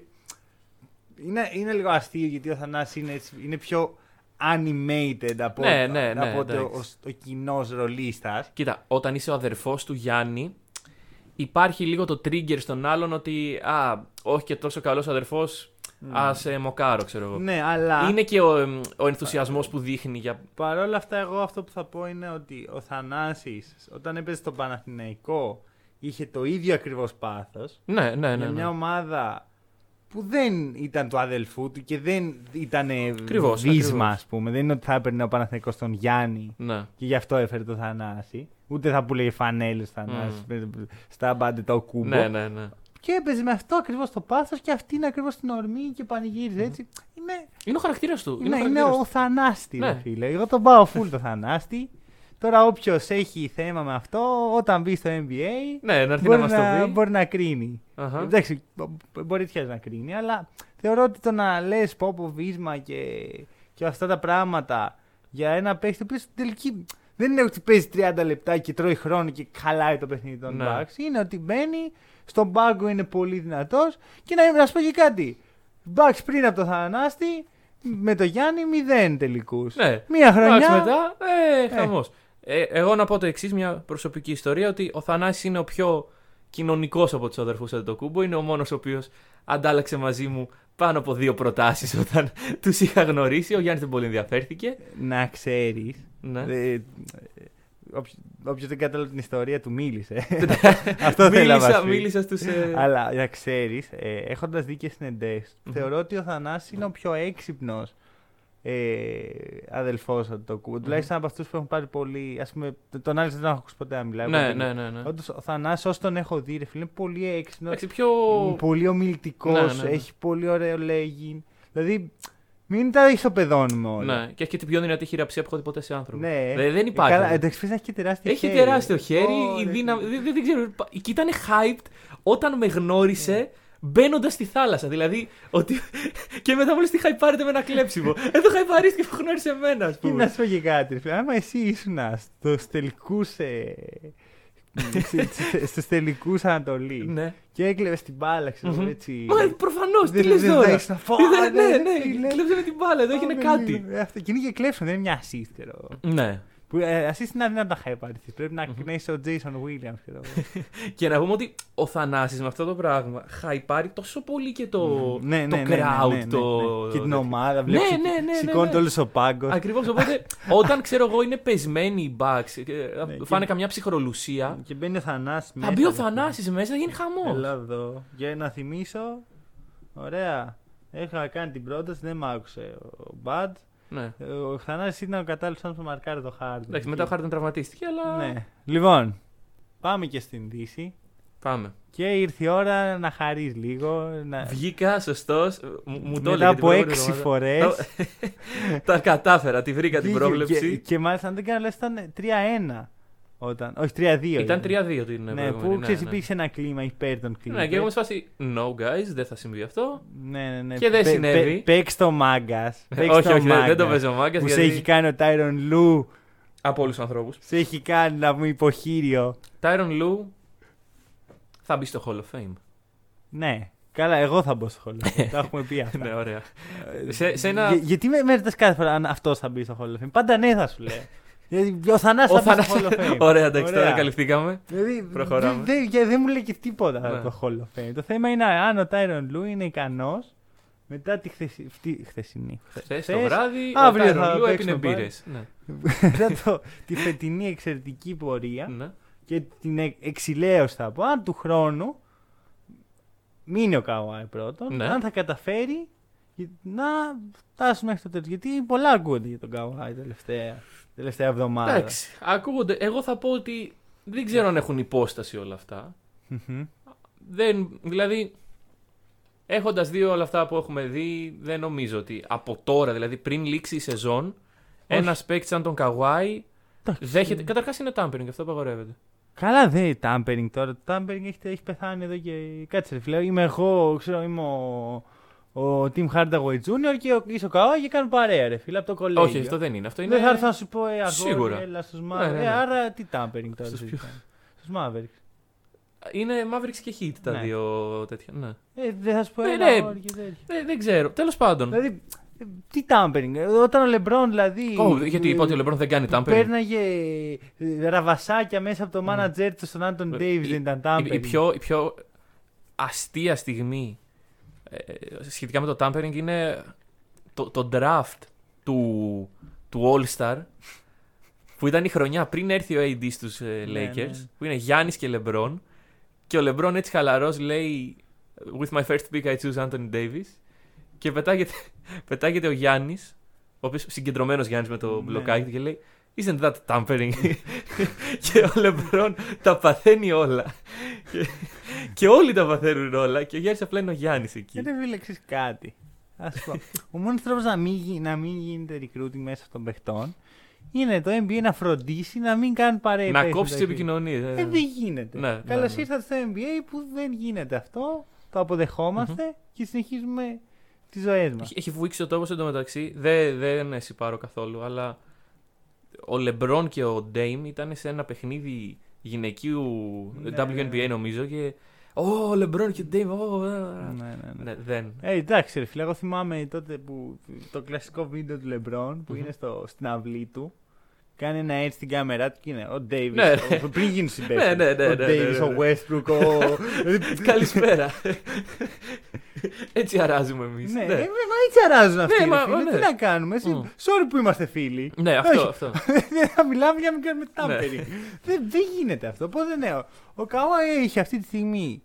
Είναι, είναι λίγο αστείο γιατί ο Θανάσης είναι, είναι πιο animated από, ναι, ναι, ναι, από ναι, το, ο, ο κοινός ρολίστας. Κοίτα, όταν είσαι ο αδερφός του Γιάννη, υπάρχει λίγο το trigger στον άλλον ότι α, όχι και τόσο καλός αδερφός, mm. ας ε, μοκάρω, ξέρω εγώ. Ναι, αλλά... Είναι και ο, ε, ο ενθουσιασμός που δείχνει για... Παρ' όλα αυτά, εγώ αυτό που θα πω είναι ότι ο Θανάσης, όταν έπαιζε στον Παναθηναϊκό, είχε το ίδιο ακριβώς πάθος. Ναι, ναι, ναι. Για μια ναι. ομάδα που δεν ήταν του αδελφού του και δεν ήταν βίσμα, ας πούμε. Δεν είναι ότι θα έπαιρνε ο Παναθηναϊκός τον Γιάννη ναι. και γι' αυτό έφερε το Θανάση. Ούτε θα πουλέει φανέλες Θανάση, mm. στα μπάντε το κούμπο. Ναι, ναι, ναι. Και έπαιζε με αυτό ακριβώς το πάθος και αυτή είναι ακριβώς την ορμή και πανηγύριζε έτσι. Είναι, είναι ο χαρακτήρας του. Είναι, είναι, ο, είναι ο Θανάστη, ναι. ρε φίλε. Εγώ τον πάω full το Θανάστη. Τώρα όποιος έχει θέμα με αυτό, όταν μπει στο εν μπι έι, ναι, να μπορεί, να, να, μπορεί να κρίνει. Uh-huh. Εντάξει, μπορεί τυχαία να κρίνει, αλλά θεωρώ ότι το να λες πόπο βίσμα και, και αυτά τα πράγματα για ένα παίχτη που στην τελική... Δεν είναι ότι παίζει τριάντα λεπτά και τρώει χρόνο και χαλάει το παιχνίδι των ναι. Bucks. Είναι ότι μπαίνει, στον πάγκο είναι πολύ δυνατός και να, να σου πω και κάτι. Bucks πριν από το Θανάστη, με το Γιάννη μηδέν τελικούς. Ναι. Μία χρονιά. Bucks μετά, ε, χαμός. Ε. Ε, εγώ να πω το εξής, μια προσωπική ιστορία, ότι ο Θανάσης είναι ο πιο κοινωνικός από τους αδερφούς Αντετοκούνμπο. Είναι ο μόνος ο οποίος αντάλλαξε μαζί μου πάνω από δύο προτάσεις όταν τους είχα γνωρίσει. Ο Γιάννης δεν πολύ ενδιαφέρθηκε. Να ξέρεις. Ναι. Ε, Όποιος δεν κατάλαβε την ιστορία του μίλησε. Αυτό θέλω να σου πει. Μίλησα στους... Ε... Αλλά να ξέρεις, ε, έχοντας δει και συνεντές, mm-hmm. θεωρώ ότι ο Θανάσης είναι ο πιο έξυπνος ε, αδελφός του Αντετοκούνμπο. Mm-hmm. Τουλάχιστον από αυτούς που έχουν πάρει πολύ. Ας πούμε, τον Άλεξ δεν τον έχω ακούσει ποτέ να μιλάει. Ναι, ναι, ναι, ναι. Όντως, ο Θανάσης, όσο τον έχω δει, ρε φίλε, είναι πολύ έξυπνος. Πιο... Πολύ ομιλητικός, ναι, ναι, ναι. έχει πολύ ωραίο λέγειν. Δηλαδή. Μην τα ισοπεδώνουμε όλα. Ναι, και έχει και την πιο δυνατή χειραψία που έχω δει ποτέ σε άνθρωπο. Ναι, δηλαδή, δεν υπάρχει. Καλά, εντάξει, έχει και τεράστιο έχει χέρι. Έχει τεράστιο χέρι. Oh, η δυναμ... δεν, δεν, δεν ξέρω. Και ήταν hyped όταν με γνώρισε μπαίνοντας στη θάλασσα. Δηλαδή, ότι... και μετά μόλις τη χαϊπάρετε με ένα κλέψιμο. Εδώ χαϊπαρίστηκε που γνώρισε εμένα, α πούμε. Να σου πω και κάτι. Άμα εσύ ήσουν στους τελικούς. Ε... Στου τελικού Ανατολή. Ναι. Και έκλεβε την μπάλα, ξέρω mm-hmm. έτσι. Μα προφανώς, τι λες τώρα. Δεν ναι, ναι, ναι. Κλέψε με την μπάλα, εδώ έγινε κάτι. Και είναι και κλέψιμο, δεν είναι μια ασύστερο. Ναι. Ασύστερο είναι αδύνατο να τα χαϊπαριστεί. Πρέπει να κνέσει ο Τζέισον Βίλιαμ. Και να πούμε ότι ο Θανάσης με αυτό το πράγμα χαϊπάρει τόσο πολύ και το crowd. Και την ομάδα. Βλέπει. Σηκώνει όλο ο πάγκο. Ακριβώς. Οπότε όταν ξέρω εγώ είναι πεσμένοι οι Bucks, φάνε καμιά ψυχρολουσία. Και μπαίνει ο Θανάσης μέσα. Θα μπει ο Θανάσης μέσα, θα γίνει χαμός. Ελά εδώ. Για να θυμίσω. Ωραία. Έχα κάνει την πρόταση, δεν μ' άκουσε ο Μπαντ. Ναι. Ο Θανάσης ήταν ο κατάλληλος άνθρωπος που μαρκάρει το Χάρντεν. Εντάξει, μετά ο Χάρντεν τραυματίστηκε, αλλά. Ναι. Λοιπόν, πάμε και στην Δύση. Πάμε. Και ήρθε η ώρα να χαρείς λίγο. Να... Βγήκα, σωστός. Μου το έλεγε. Μετά από έξι φορές. Τα κατάφερα, τη βρήκα την πρόβλεψη. Και, και μάλιστα, αν δεν κάνω λάθος, ήταν τρία ένα. Όταν... Όχι, τρία δύο. Ήταν τρία δύο την ναι, προηγούμενη. Που ξέρεις, ναι, υπήρχε ναι. ένα κλίμα υπέρ των Clippers. Ναι, και εγώ μου σπάσει, no guys, δεν θα συμβεί αυτό. Ναι, ναι, ναι. Και δεν πε, συνέβη. Πε, παίξ το μάγκας. Όχι, όχι, δεν το παίζω μάγκας. Που γιατί... σε έχει κάνει ο Tyronn Lue. Από όλους τους ανθρώπους. Σε έχει κάνει να μου υποχείριο. Tyronn Lue θα μπει στο Hall of Fame. Ναι. Καλά, εγώ θα μπω στο Hall of Fame. Τα έχουμε πει αυτά. Ναι, ωραία. σε, σε ένα... Για, γιατί με ρωτάς κάθε φορά αν αυτός θα μπει στο Hall of Fame. Πάντα ναι, θα σου λέω. Ο Θανάσης θα πει στο Hall of Fame. Ωραία, εντάξει, τώρα καλυφθήκαμε. Δηλαδή, προχωράμε. Δεν δε, δε μου λέει και τίποτα ναι. το Hall of Fame. Το θέμα είναι αν ο Tyronn Lue είναι ικανός μετά τη χθεσι... Φτι... χθεσινή. Χθες το βράδυ ο Tyronn Lue έπινε μπύρες. Μετά τη φετινή εξαιρετική πορεία και την εξηλαίωση θα πω, αν του χρόνου μείνει ο Kawhi πρώτον, αν θα καταφέρει να φτάσουν μέχρι το τέλος. Γιατί πολλά ακούγονται για τον Kawhi τελευταία. Τελευταία εβδομάδα. Εντάξει, ακούγονται. Εγώ θα πω ότι δεν ξέρω αν έχουν υπόσταση όλα αυτά. Mm-hmm. Δεν, δηλαδή, έχοντας δει όλα αυτά που έχουμε δει, δεν νομίζω ότι από τώρα, δηλαδή πριν λήξει η σεζόν, ένας παίκτης σαν τον Kawhi δέχεται. Καταρχάς είναι tampering, αυτό απαγορεύεται. Καλά, δεν είναι tampering τώρα. Το tampering έχει, έχει πεθάνει εδώ και κάτσε. Φίλε, είμαι εγώ, ξέρω, είμαι ο. Ο Tim Hardaway Junior και ο Chris Kawhi και κάνουν παρέα ρε φίλε από το κολέγιο. Όχι, αυτό δεν είναι. Αυτό είναι... Δεν θα έρθω να σου πω ε, αγόρι, έλα στους Mavericks. Ναι, ναι, ναι. Άρα τι tampering τώρα στους, στους Mavericks. Είναι Mavericks και Heat τα ναι. δύο τέτοια. Ναι. Ε, δεν θα σου πω ε, έλα αγόρι και τέτοια. Δεν ξέρω. Τέλος πάντων. Δηλαδή, τι tampering. Όταν ο LeBron δηλαδή... Oh, γιατί είπα ότι ο LeBron δεν κάνει tampering. Πέρναγε ραβασάκια μέσα από το manager mm. του στον Anthony Davis δεν ήταν tampering. Η, η, πιο, η πιο αστεία στιγμή σχετικά με το tampering είναι το, το draft του, του All-Star που ήταν η χρονιά πριν έρθει ο έι ντι στους ε, Lakers ναι, ναι. που είναι Γιάννης και LeBron και ο LeBron έτσι χαλαρός λέει with my first pick I choose Anthony Davis και πετάγεται, πετάγεται ο Γιάννης ο οποίος συγκεντρωμένος Γιάννης με το μπλοκάκι ναι. και λέει isn't that tampering και ο LeBron τα παθαίνει όλα και, και όλοι τα παθαίνουν όλα και ο Γιάννης απλά είναι ο Γιάννης εκεί. Δεν επιλέξεις κάτι. Ας πω. Ο μόνος τρόπος να μην, να μην γίνεται recruiting μέσα των παιχτών είναι το εν μπι έι να φροντίσει να μην κάνουν παρέα. Να κόψει τις επικοινωνίες. Ε, δεν γίνεται. Ναι, καλώς ναι, ήρθατε ναι. στο εν μπι έι που δεν γίνεται αυτό. Το αποδεχόμαστε mm-hmm. και συνεχίζουμε τις ζωές μας. Έχει βουήξει ο τόπος εντωμεταξύ. Δεν, δεν εσυπάρω καθόλου, αλλά... Ο LeBron και ο Dame ήταν σε ένα παιχνίδι γυναικείου ναι, ντάμπλιου εν μπι έι ναι. νομίζω και «Ω, oh, LeBron και ο Dame, oh, ναι, ναι, ναι. δεν». Ε, εντάξει ρε φίλε, εγώ θυμάμαι τότε που το κλασικό βίντεο του LeBron που mm-hmm. είναι στο, στην αυλή του κάνει ένα έτσι στην κάμερά του και είναι ο Davis, ναι, ο, πριν γίνει συμπέσταση, ναι, ναι, ναι, ναι, ο Davis, ναι, ναι, ναι. ο Westbrook, ο... Καλησπέρα. Έτσι αράζουμε εμείς. Ναι, ναι. Ε, έτσι αράζουν αυτοί, ναι, ρε φίλε, ναι. τι να κάνουμε, mm. sorry που είμαστε φίλοι. Ναι, αυτό, αυτό. Θα μιλάμε για να μην κάνουμε tampering. Δεν, δεν γίνεται αυτό, οπότε ναι, ο Kawhi είχε αυτή τη στιγμή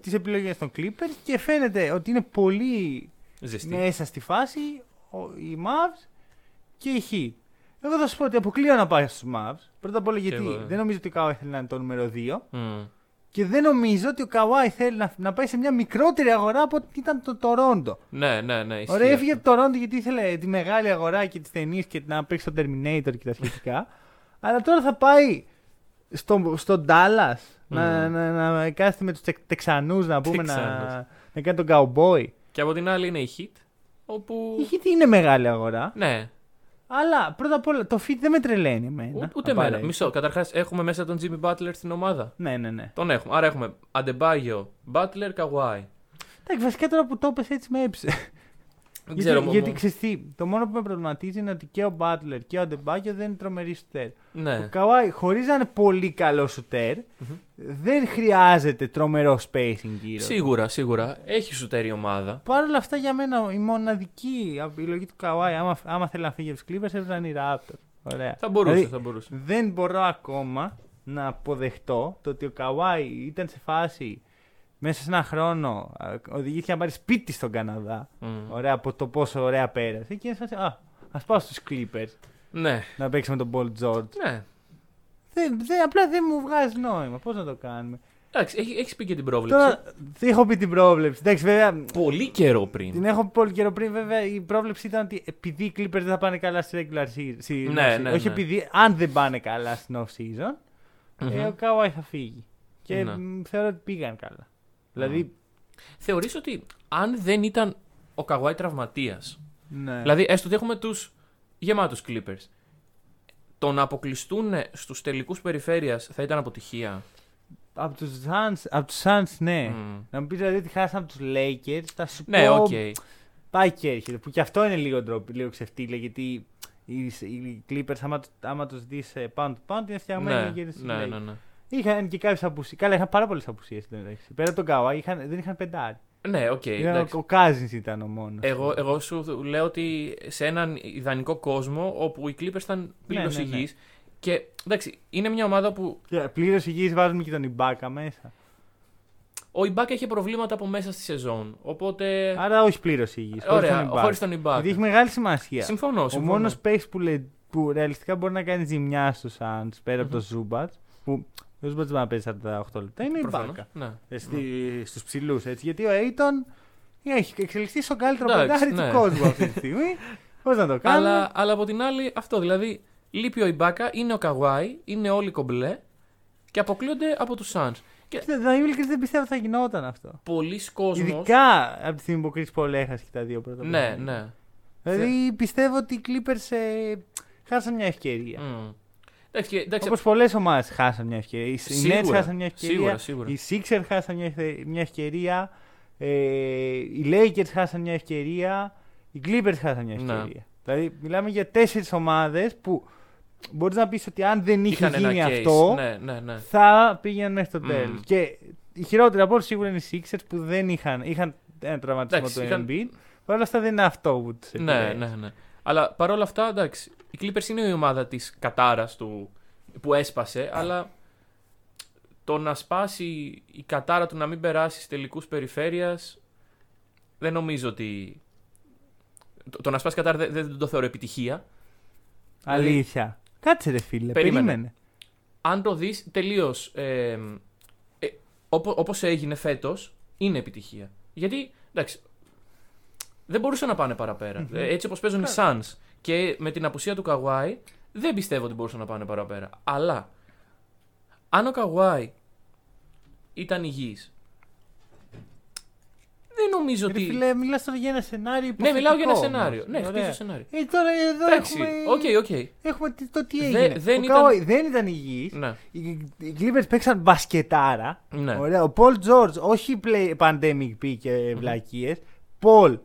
τις επιλογές των Clippers και φαίνεται ότι είναι πολύ ζεστή. Μέσα στη φάση οι Mavs και οι Heat. Εγώ θα σου πω ότι αποκλείω να πάει στους Mavs. Πρώτα απ' όλα γιατί εγώ, ε. δεν νομίζω ότι ο Kawhi θέλει να είναι το νούμερο δύο. Mm. Και δεν νομίζω ότι ο Kawhi θέλει να, να πάει σε μια μικρότερη αγορά από ό,τι ήταν το Τορόντο. Ναι, ναι, ναι. Ωραία, έφυγε από το Τορόντο γιατί ήθελε τη μεγάλη αγορά και τις ταινίες και να παίξει τον Terminator και τα σχετικά. Αλλά τώρα θα πάει στο, στο Dallas mm. να, να, να κάθεται με τους τεξ, Τεξανούς να πούμε να, να κάνει τον Cowboy. Και από την άλλη είναι η Heat. Όπου... Η Heat είναι μεγάλη αγορά. Ναι. Αλλά πρώτα απ' όλα το fit δεν με τρελαίνει εμένα. Ούτε εμένα. Μισό. Καταρχάς έχουμε μέσα τον Jimmy Butler στην ομάδα. Ναι, ναι, ναι. Τον έχουμε. Άρα έχουμε Adebayo, Butler, Kawhi. Εντάξει, βασικά τώρα που το έπεσε έτσι με έψε. Δεν ξέρω. Γιατί, γιατί ξεστή, το μόνο που με προβληματίζει είναι ότι και ο Butler και ο Adebayo δεν είναι τρομεροί σουτέρ. Ναι. Ο Kawhi, χωρίς να είναι πολύ καλό σουτέρ, mm-hmm. δεν χρειάζεται τρομερό spacing γύρω. Σίγουρα, σίγουρα. Έχει σουτέρ η ομάδα. Παρ' όλα αυτά για μένα η μοναδική επιλογή του Kawhi, άμα, άμα θέλει να φύγει από τους Clippers, έπρεπε να είναι Raptors. Ωραία. Θα μπορούσε, δηλαδή, θα μπορούσε. Δεν μπορώ ακόμα να αποδεχτώ το ότι ο Kawhi ήταν σε φάση. Μέσα σε ένα χρόνο οδηγήθηκε να πάρει σπίτι στον Καναδά. Mm. Ωραία, από το πόσο ωραία πέρασε. Και έσφασε, α, ας πάω στους Clippers. Ναι. Να παίξουμε τον Paul George. Ναι. Δε, δε, απλά δεν μου βγάζει νόημα. Πώς να το κάνουμε. Εντάξει, έχεις πει και την πρόβλεψη. Τώρα, έχω πει την πρόβλεψη. Εντάξει, βέβαια, πολύ καιρό πριν. Την έχω πει πολύ καιρό πριν, βέβαια. Η πρόβλεψη ήταν ότι επειδή οι Clippers δεν θα πάνε καλά στη regular season. Ναι, ναι, όχι ναι. Επειδή αν δεν πάνε καλά στην off season, mm-hmm. ε, ο Kawhi θα φύγει. Και ναι. θεωρώ ότι πήγαν καλά. Δηλαδή. Mm. Θεωρείς ότι αν δεν ήταν ο Kawhi τραυματίας. Ναι. Δηλαδή, έστω ότι έχουμε τους γεμάτους Clippers. Το να αποκλειστούν στους τελικούς περιφέρειας θα ήταν αποτυχία. Από τους Suns, από τους Suns, ναι. Mm. Να μου πεις δηλαδή ότι χάσαμε τους Lakers, θα σου ναι, πω... Okay. Πάει και έρχεται, που και αυτό είναι λίγο ντροπή, λίγο ξεφτύλα, γιατί οι, οι Clippers άμα, άμα τους δεις πάνω του πάνω, είναι φτιαγμένοι ναι, για τους ναι, Lakers. Ναι, ναι. Είχαν και κάποιες απουσίες, καλά είχαν πάρα πολλές απουσίες, πέρα από τον Kawhi δεν είχαν πεντάρι. Ναι, οκ. Okay, ο Cousins ήταν ο μόνος. Εγώ, εγώ σου λέω ότι σε έναν ιδανικό κόσμο όπου οι Clippers ήταν πλήρως ναι, ναι, ναι. υγιείς. Και εντάξει, είναι μια ομάδα που. Yeah, πλήρως υγιείς βάζουμε και τον Ιμπάκα μέσα. Ο Ιμπάκα είχε προβλήματα από μέσα στη σεζόν. Οπότε... Άρα όχι πλήρως υγιείς. Ωραία, χωρίς τον Ιμπάκα. Γιατί έχει μεγάλη σημασία. Συμφωνώ. συμφωνώ. Ο μόνος παίκτης που, λε... που ρεαλιστικά μπορεί να κάνει ζημιά στους Suns πέρα mm-hmm. από τον Ζούμπατ. Που ο Ζούμπατ δεν μπορεί να παίζει σαράντα οκτώ λεπτά. Είναι Ιμπάκα. Ναι. Στους ψηλούς έτσι. Γιατί ο Έιτον έχει εξελιχθεί στον καλύτερο πεντάρι του κόσμου αυτή τη στιγμή. Πώς να το κάνει. Αλλά από την άλλη αυτό δηλαδή. Λείπει ο Ιμπάκα, είναι ο Kawhi, είναι όλοι κομπλέ και αποκλείονται από τους Suns. Και... Να είμαι ειλικρινής, δεν πιστεύω ότι θα γινόταν αυτό. Πολλοί κόσμος. Ειδικά από τη στιγμή που ο Chris Paul έχασε και τα δύο πρώτα. Ναι, ναι. Δηλαδή Θε... πιστεύω ότι οι Clippers ε, χάσαν μια ευκαιρία. Mm. Εντάξει, εντάξει, όπως πολλές ομάδες χάσαν μια ευκαιρία. Σίγουρα, οι Nets χάσαν μια ευκαιρία. Σίγουρα, σίγουρα. Οι Sixers χάσαν μια, ευθε... μια ευκαιρία. Ε, οι Lakers χάσαν μια ευκαιρία. Οι Clippers χάσαν μια ευκαιρία. Ναι. Δηλαδή μιλάμε για τέσσερις ομάδες που. Μπορείς να πεις ότι αν δεν είχε Είχαν γίνει αυτό, ναι, ναι, ναι. θα πήγαιναν μέχρι το τέλος. Mm. Και η χειρότερη απόψη σίγουρα είναι οι Sixers που δεν είχαν, είχαν ένα τραυματισμό του είχαν... Embiid. Παρ' όλα αυτά δεν είναι αυτό που τους επηρέασε. Ναι, ναι, ναι. Αλλά παρόλα αυτά, εντάξει, οι Clippers είναι η ομάδα της κατάρας του, που έσπασε, αλλά το να σπάσει η κατάρα του να μην περάσει στις τελικούς περιφέρειας, δεν νομίζω ότι... Το, το να σπάσει η κατάρα δεν, δεν το θεωρώ επιτυχία. Αλήθεια. Κάτσε ρε φίλε, περίμενε. περίμενε. Αν το δεις τελείως ε, ε, όπο, όπως έγινε φέτος, είναι επιτυχία. Γιατί, εντάξει, δεν μπορούσαν να πάνε παραπέρα. Mm-hmm. Έτσι όπως παίζουν yeah. οι Suns και με την απουσία του Kawhi, δεν πιστεύω ότι μπορούσαν να πάνε παραπέρα. Αλλά, αν ο Kawhi ήταν υγιής, δεν νομίζω ρε, ότι. Φίλε, μιλάς τώρα για ένα σενάριο. Ναι, μιλάω για ένα σενάριο. Μας, ναι, χτίζω σενάριο. Ε, τώρα εδώ εντάξει, έχουμε. Okay, okay. Έχουμε το τι έγινε. Δε, δεν, ήταν... Kawhi, δεν ήταν υγιής. Ναι. Οι Clippers παίξαν μπασκετάρα. Ναι. Ωραία. Ο Paul George, όχι play, pandemic πι και βλακίες. Mm-hmm. Paul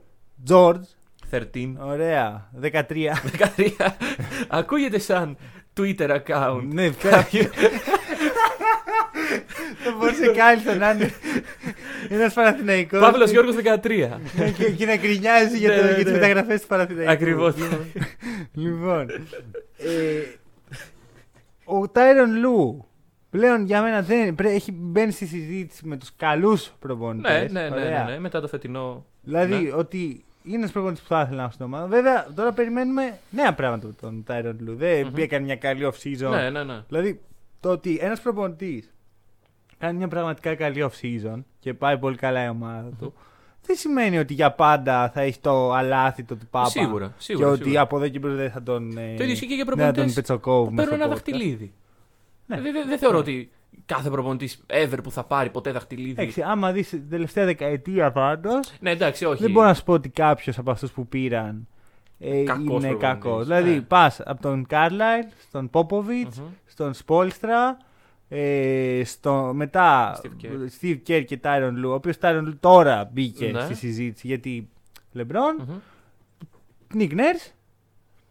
George. δεκατρία. Ωραία. δεκατρία. δεκατρία. Ακούγεται σαν Twitter account. Ναι, κάποιοι. Δεν μπορούσε κάλλιστα να είναι ένας Παναθηναϊκός. Παύλος Γιώργος δεκατρία. Και να γκρινιάζει για τις μεταγραφές του Παναθηναϊκού. Ακριβώς. Λοιπόν. Ο Tyronn Lue πλέον για μένα έχει μπαίνει στη συζήτηση με τους καλούς προπονητές. Ναι, ναι, μετά το φετινό. Δηλαδή ότι είναι ένας προπονητής που θα ήθελα να έχω στην ομάδα. Βέβαια τώρα περιμένουμε νέα πράγματα από τον Tyronn Lue. Δεν έκανε μια καλή off-season. Δηλαδή το ότι ένας προπονητής κάνει μια πραγματικά καλή off-season και πάει πολύ καλά η ομάδα του, mm-hmm. δεν σημαίνει ότι για πάντα θα έχει το αλάθητο του Πάπα. Σίγουρα, σίγουρα. Και ότι σίγουρα. Από εδώ και μπροστά δεν θα τον, ε, το τον πετσοκόβουμε. Παίρνω ένα δαχτυλίδι. Ναι. Δεν δε, δε θεωρώ ότι κάθε προπονητής ever που θα πάρει ποτέ δαχτυλίδι. Εντάξει, άμα δεις την τελευταία δεκαετία πάντως. Ναι, εντάξει, όχι. Δεν μπορώ να σου πω ότι κάποιος από αυτούς που πήραν. Ε, είναι κακό. Δηλαδή, yeah. πας από τον Carlisle, στον Popovich, mm-hmm. στον Spolstra, ε, στο, μετά Steve Kerr και Tyronn Lue, ο οποίος Tyronn Lue τώρα μπήκε yeah. στη συζήτηση γιατί LeBron, mm-hmm. Nick Nurse,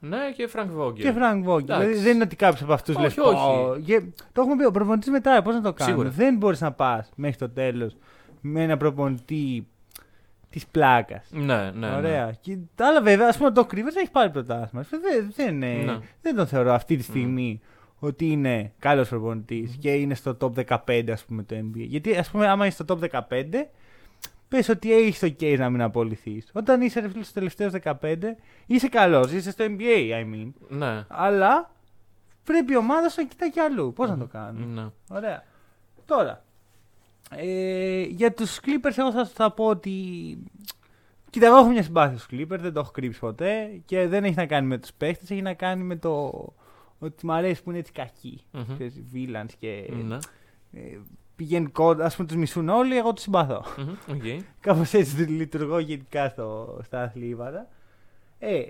ναι, και Frank Vogel. Και Frank Vogel. Δηλαδή, δεν είναι ότι κάποιος από αυτούς λες. Oh, και... Το έχουμε πει, ο προπονητής μετά, πώς να το κάνουμε. Δεν μπορείς να πας μέχρι το τέλος με ένα προπονητή της πλάκας. Ναι, ναι. Ωραία. Ναι. Και, αλλά βέβαια, ας πούμε, ο Doc Rivers έχει πάρει προτάσεις. Δεν, δεν, ναι. δεν τον θεωρώ αυτή τη στιγμή mm. ότι είναι καλός προπονητής mm. και είναι στο top δεκαπέντε, ας πούμε, το εν μπι έι. Γιατί, ας πούμε, άμα είσαι στο top δεκαπέντε, πες ότι έχεις το case να μην απολυθείς. Όταν είσαι ρε φίλε στους τελευταίους δεκαπέντε, είσαι καλός. Είσαι στο εν μπι έι, I mean. Ναι. Αλλά πρέπει η ομάδα σου να κοιτάει κι αλλού. Πώς mm. να το κάνουμε. Ναι. Ωραία. Τώρα, Ε, για τους Clippers εγώ σας θα πω ότι... Κοίτα, εγώ έχω μια συμπάθεια στους Clippers, δεν το έχω κρύψει ποτέ και δεν έχει να κάνει με τους παίχτες, έχει να κάνει με το ότι μ' αρέσει που είναι έτσι κακοί, mm-hmm. villains και... Mm-hmm. Ε, πηγαίνουν κοντά, ας πούμε τους μισούν όλοι, εγώ τους συμπαθώ. Mm-hmm. Okay. Κάπως έτσι λειτουργώ γενικά στο, στα αθλήματα. Ε,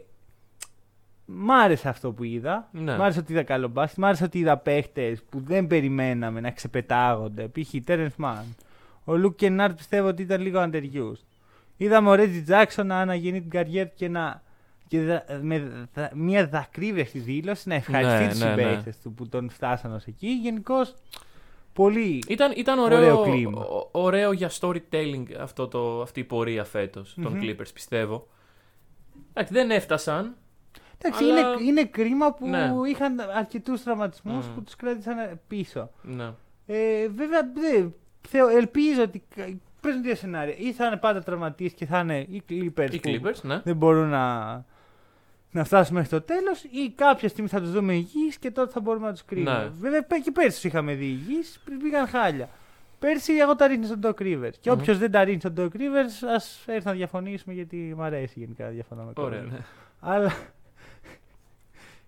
μ' άρεσε αυτό που είδα. Ναι. Μ' άρεσε ότι είδα καλό μπάσκετ. Μ' άρεσε ότι είδα παίχτες που δεν περιμέναμε να ξεπετάγονται. Π.χ. Terrence Mann. Ο Luke Kennard πιστεύω ότι ήταν λίγο underused. Είδαμε ο Reggie Jackson να αναγεννεί την καριέρα και, να... και δα... με δα... μια δακρύβρεχτη δήλωση να ευχαριστεί ναι, τους ναι, συμπαίχτες ναι. του που τον φτάσανε ως εκεί. Γενικώς πολύ ήταν, ήταν ωραίο, ωραίο κλίμα. Ω, ωραίο για storytelling αυτό το, αυτή η πορεία φέτος mm-hmm. των Clippers πιστεύω. Εντάξει, δεν έφτασαν. Εντάξει, αλλά... είναι, είναι κρίμα που ναι. είχαν αρκετούς τραυματισμούς mm. που τους κράτησαν πίσω. Ναι. Ε, βέβαια, δε, θεω, ελπίζω ότι παίζουν δύο σενάρια. Ή θα είναι πάντα τραυματίες και θα είναι οι Clippers, οι Clippers ναι. δεν μπορούν να, να φτάσουν μέχρι το τέλος, ή κάποια στιγμή θα τους δούμε υγιείς και τότε θα μπορούμε να τους κρίνουμε. Ναι. Βέβαια, και πέρσι τους είχαμε δει υγιείς, πήγαν χάλια. Πέρσι εγώ τα ρίχνω στον Doc Rivers. Και mm-hmm. όποιος δεν τα ρίχνει στον Doc Rivers, ας έρθει να διαφωνήσουμε, γιατί μου αρέσει γενικά να διαφωνάμε. Ωραία, ναι. Αλλά...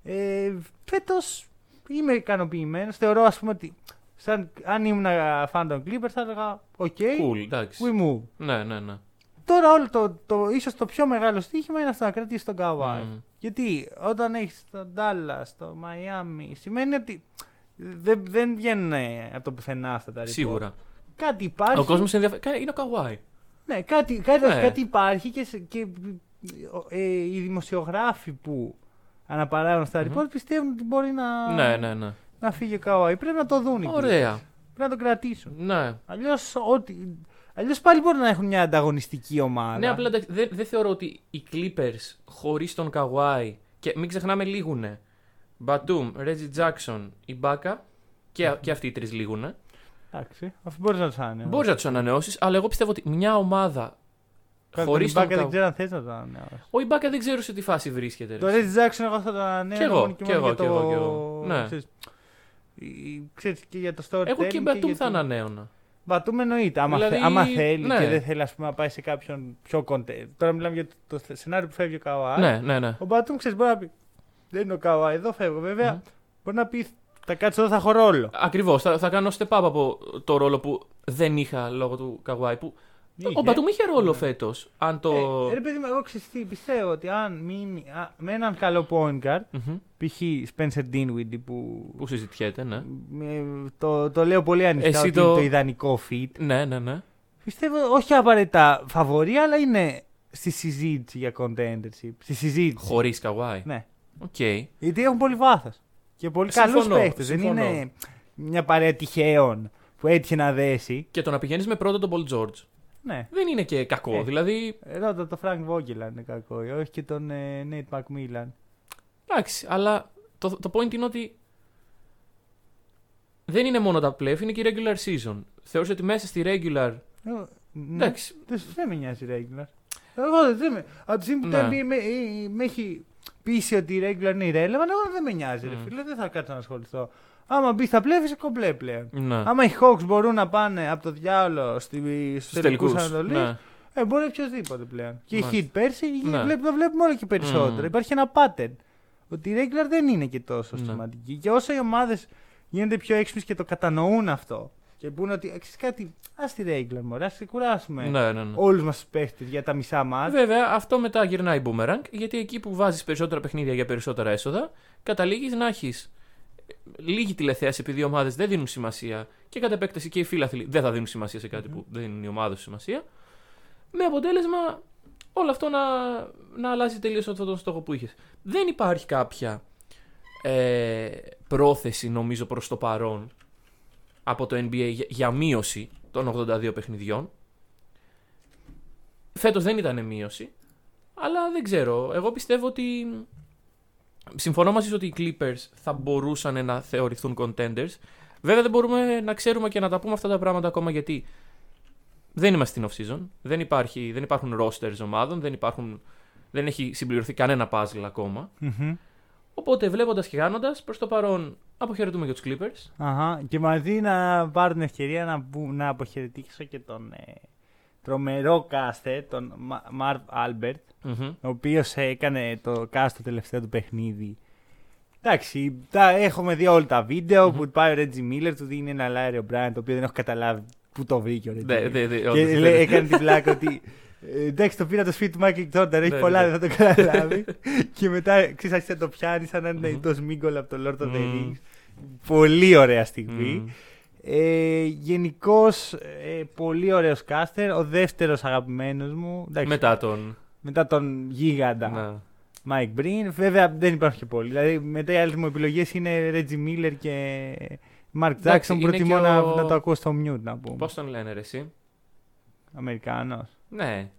Ε, φέτος είμαι ικανοποιημένος. Θεωρώ, ας πούμε, ότι σαν, αν ήμουν φαν των Clippers θα έλεγα OK, cool, we move. Ναι, ναι, ναι. Τώρα όλο το, το ίσως το πιο μεγάλο στοίχημα είναι αυτό, να κρατήσεις τον Kawhi. Mm. Γιατί όταν έχεις τον Dallas, το Miami, σημαίνει ότι δεν, δεν βγαίνουν από το πουθενά αυτά τα ρηπό. Σίγουρα. Κάτι υπάρχει. Ο κόσμος ενδιαφέρει. Είναι ο Kawhi. Ναι, κάτι, κάτι, ναι. κάτι υπάρχει και, και ε, οι δημοσιογράφοι που αναπαράγουν στα report mm-hmm. πιστεύουν ότι μπορεί να, ναι, ναι, ναι. να φύγει ο Kawhi. Πρέπει να το δουν. Ωραία. Πρέπει να το κρατήσουν. Ναι. Αλλιώς, ότι... Αλλιώς πάλι μπορεί να έχουν μια ανταγωνιστική ομάδα. Ναι, απλά δεν δε θεωρώ ότι οι Clippers χωρίς τον Kawhi, και μην ξεχνάμε λίγουνε Batum, Reggie Jackson, Ibaka και, mm-hmm. και αυτοί οι τρεις λίγουνε. Εντάξει, αυτοί μπορείς να τους ανανεώσεις. Μπορείς να τους ανανεώσεις, αλλά εγώ πιστεύω ότι μια ομάδα... Χωρίς τον Ibaka τον... δεν ξέρω αν θες να τον ανανεώσεις. Ο Ibaka δεν ξέρω σε τι φάση βρίσκεται. Το Reggie Jackson εγώ θα τον ανανεώσω και, και, και, το... και εγώ και εγώ. Ναι. Ξέρεις, και για το storytelling. Εγώ και Batum και θα το... ανανέωνα. Batum εννοείται. Άμα, δηλαδή... θε... άμα θέλει ναι. και δεν θέλει, ας πούμε, να πάει σε κάποιον πιο κοντέ. Τώρα μιλάμε για το σενάριο που φεύγει ο Kawhi. Ναι, ναι, ναι. Ο Batum ξέρεις μπορεί να πει δεν είναι ο Kawhi, εδώ φεύγω. Βέβαια mm. μπορεί να πει θα κάτσω εδώ, θα έχω ρόλο. Ακριβώς. Θα, θα κάνω step up από το ρόλο που δεν είχα λόγω του Kawhi. Που... Ο Batum είχε ρόλο ναι. φέτος. Αν το... ε, ρε παιδί μου, εγώ ξεστή, πιστεύω ότι αν μείνει α, με έναν καλό point guard, mm-hmm. π.χ. Spencer Dinwiddie που... που συζητιέται, ναι. Ε, το, το λέω πολύ ανοιχτά ότι το... είναι το ιδανικό fit. Ναι, ναι, ναι. Πιστεύω όχι απαραίτητα φαβορή, αλλά είναι στη συζήτηση για contendership. Στη συζήτηση. Χωρίς Kawhi. Ναι. Okay. Γιατί έχουν πολύ βάθος. Και πολύ καλούς παίχτες. Δεν είναι μια παρέα τυχαίων που έτυχε να δέσει. Και το να πηγαίνεις με πρώτο τον Paul George. Ναι. Δεν είναι και κακό, ε, δηλαδή. Ρώτα το Frank Vogel είναι κακό, όχι και τον ε, Nate McMillan. Εντάξει, αλλά το, το point είναι ότι δεν είναι μόνο τα playoff, είναι και η regular season. Θεωρείς ότι μέσα στη regular. Ναι, εντάξει. Δεν με νοιάζει η regular. Εγώ δεν με. Από τη στιγμή που ναι. με, με έχει πείσει ότι η regular είναι irrelevant, εγώ δεν με νοιάζει, mm. ρε φίλε, δεν θα κάτσω να ασχοληθώ. Άμα μπει στα πλέφη, είσαι κομπλέ πλέον. Ναι. Άμα οι Hawks μπορούν να πάνε από το διάολο στους τελικούς Ανατολής, ναι. ε, μπορεί οποιοδήποτε πλέον. Και μάλιστα. οι Heat πέρσι, ναι. το βλέπουμε όλο και περισσότερο. Mm. Υπάρχει ένα pattern. Ότι η regular δεν είναι και τόσο σημαντική. Ναι. Και όσο οι ομάδες γίνονται πιο έξυπνες και το κατανοούν αυτό και πούνε ότι αξίζει κάτι, ας τη regular μωρέ, ας ξεκουράσουμε ναι, ναι, ναι. όλους μας τους παίχτες για τα μισά μας. Βέβαια, αυτό μετά γυρνάει boomerang, γιατί εκεί που βάζεις περισσότερα παιχνίδια για περισσότερα έσοδα, καταλήγεις να έχεις. Λίγη τηλεθέαση επειδή οι ομάδες δεν δίνουν σημασία και κατά επέκταση και οι φίλαθλοι δεν θα δίνουν σημασία σε κάτι mm-hmm. που δεν είναι η ομάδα σημασία. Με αποτέλεσμα όλο αυτό να, να αλλάζει τελείως αυτόν τον στόχο που είχες. Δεν υπάρχει κάποια ε, πρόθεση νομίζω προς το παρόν από το εν μπι έι για, για μείωση των ογδόντα δύο παιχνιδιών. Φέτος δεν ήταν μείωση, αλλά δεν ξέρω. Εγώ πιστεύω ότι... Συμφωνώ μαζί ότι οι Clippers θα μπορούσαν να θεωρηθούν contenders. Βέβαια δεν μπορούμε να ξέρουμε και να τα πούμε αυτά τα πράγματα ακόμα, γιατί δεν είμαστε στην off-season, δεν, υπάρχει, δεν υπάρχουν rosters ομάδων, δεν, υπάρχουν, δεν έχει συμπληρωθεί κανένα puzzle ακόμα. Mm-hmm. Οπότε βλέποντας και κάνοντας, προς το παρόν Αποχαιρετούμε για τους Clippers. Αχα, και μαζί να πάρω την ευκαιρία να, να αποχαιρετήσω και τον ε, τρομερό κάστε, τον Μαρβ Άλμπερτ, mm-hmm. ο οποίος έκανε το κάστο τελευταίο του παιχνίδι. Εντάξει, τα, έχουμε δει όλα τα βίντεο mm-hmm. που πάει ο Ρέτζι Μίλλερ, του δίνει ένα Λάριο Μπράιν, το οποίο δεν έχω καταλάβει που το βρήκε ο Ρέτζι Μίλλερ. Ναι, ναι, ναι, και ναι, ναι. έκανε την πλάκα ότι εντάξει, το πήρα το σπίτι του Μάικλ Τζόρνταν, έχει ναι, πολλά, ναι. δεν θα το καταλάβει. Και μετά ξέρεις, θα το πιάνει σαν να είναι mm-hmm. το Σμίγκολ από το Lord of the Rings. Mm-hmm. Πολύ ωραία στιγμή. Mm-hmm. Ε, γενικώς, ε, πολύ ωραίος κάστερ, ο δεύτερος αγαπημένος μου. Εντάξει, μετά τον. Μετά τον γίγαντα. Να. Mike Breen, βέβαια δεν υπάρχουν και πολλοί. Δηλαδή, μετά οι άλλες μου επιλογές είναι Reggie Miller και Mark Jackson. Προτιμώ ο... να, να το ακούω στο mute, να πούμε. Πώς τον λένε, ρε, εσύ? Αμερικάνος. Ναι.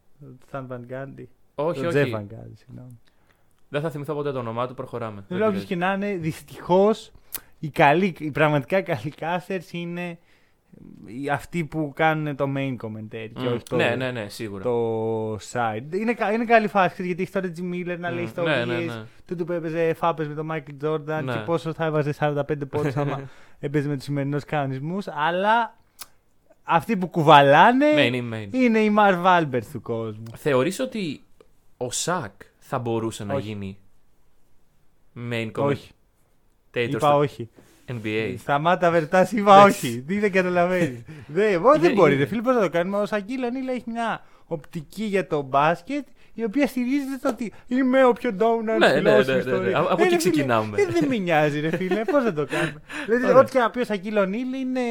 Stan Van Gundy. Όχι, το όχι. Jeff Van Gundy, συγγνώμη. Δεν θα θυμηθώ ποτέ το όνομά του, προχωράμε. Δεν βλέπω και να είναι. Δυστυχώς, οι, καλοί, οι πραγματικά καλοί casters είναι αυτοί που κάνουν το main commentary mm. και όχι το, ναι, ναι, ναι, το side. Είναι, είναι καλή φάση γιατί έχει το Reggie Miller να mm. λέει ιστορίες. Ναι, ναι, ναι. Του του έπαιζε φάπες με τον Michael Jordan ναι. και πόσο θα έβαζε σαράντα πέντε πόντους άμα έπαιζε με τους σημερινούς κανονισμούς. Αλλά αυτοί που κουβαλάνε main, main. είναι οι Marv Albert του κόσμου. Θεωρείς ότι ο Σακ θα μπορούσε όχι. να γίνει main commentary? Όχι. Είπα στο... όχι. εν μπι έι. Σταμάτα, Βερτάς, είπα όχι. Τι δεν καταλαβαίνεις. Δεν μπορεί. Φίλοι, πώς θα το κάνουμε. Ο Σακίλ Ονίλ έχει μια οπτική για το μπάσκετ η οποία στηρίζεται στο ότι είμαι ο πιο ντόουναρ στην ιστορία. Από εκεί ξεκινάμε. Δεν με νοιάζει, ρε φίλε. Πώς θα το κάνουμε. Δηλαδή, ό,τι και να πει ο Σακίλ Ονίλ είναι.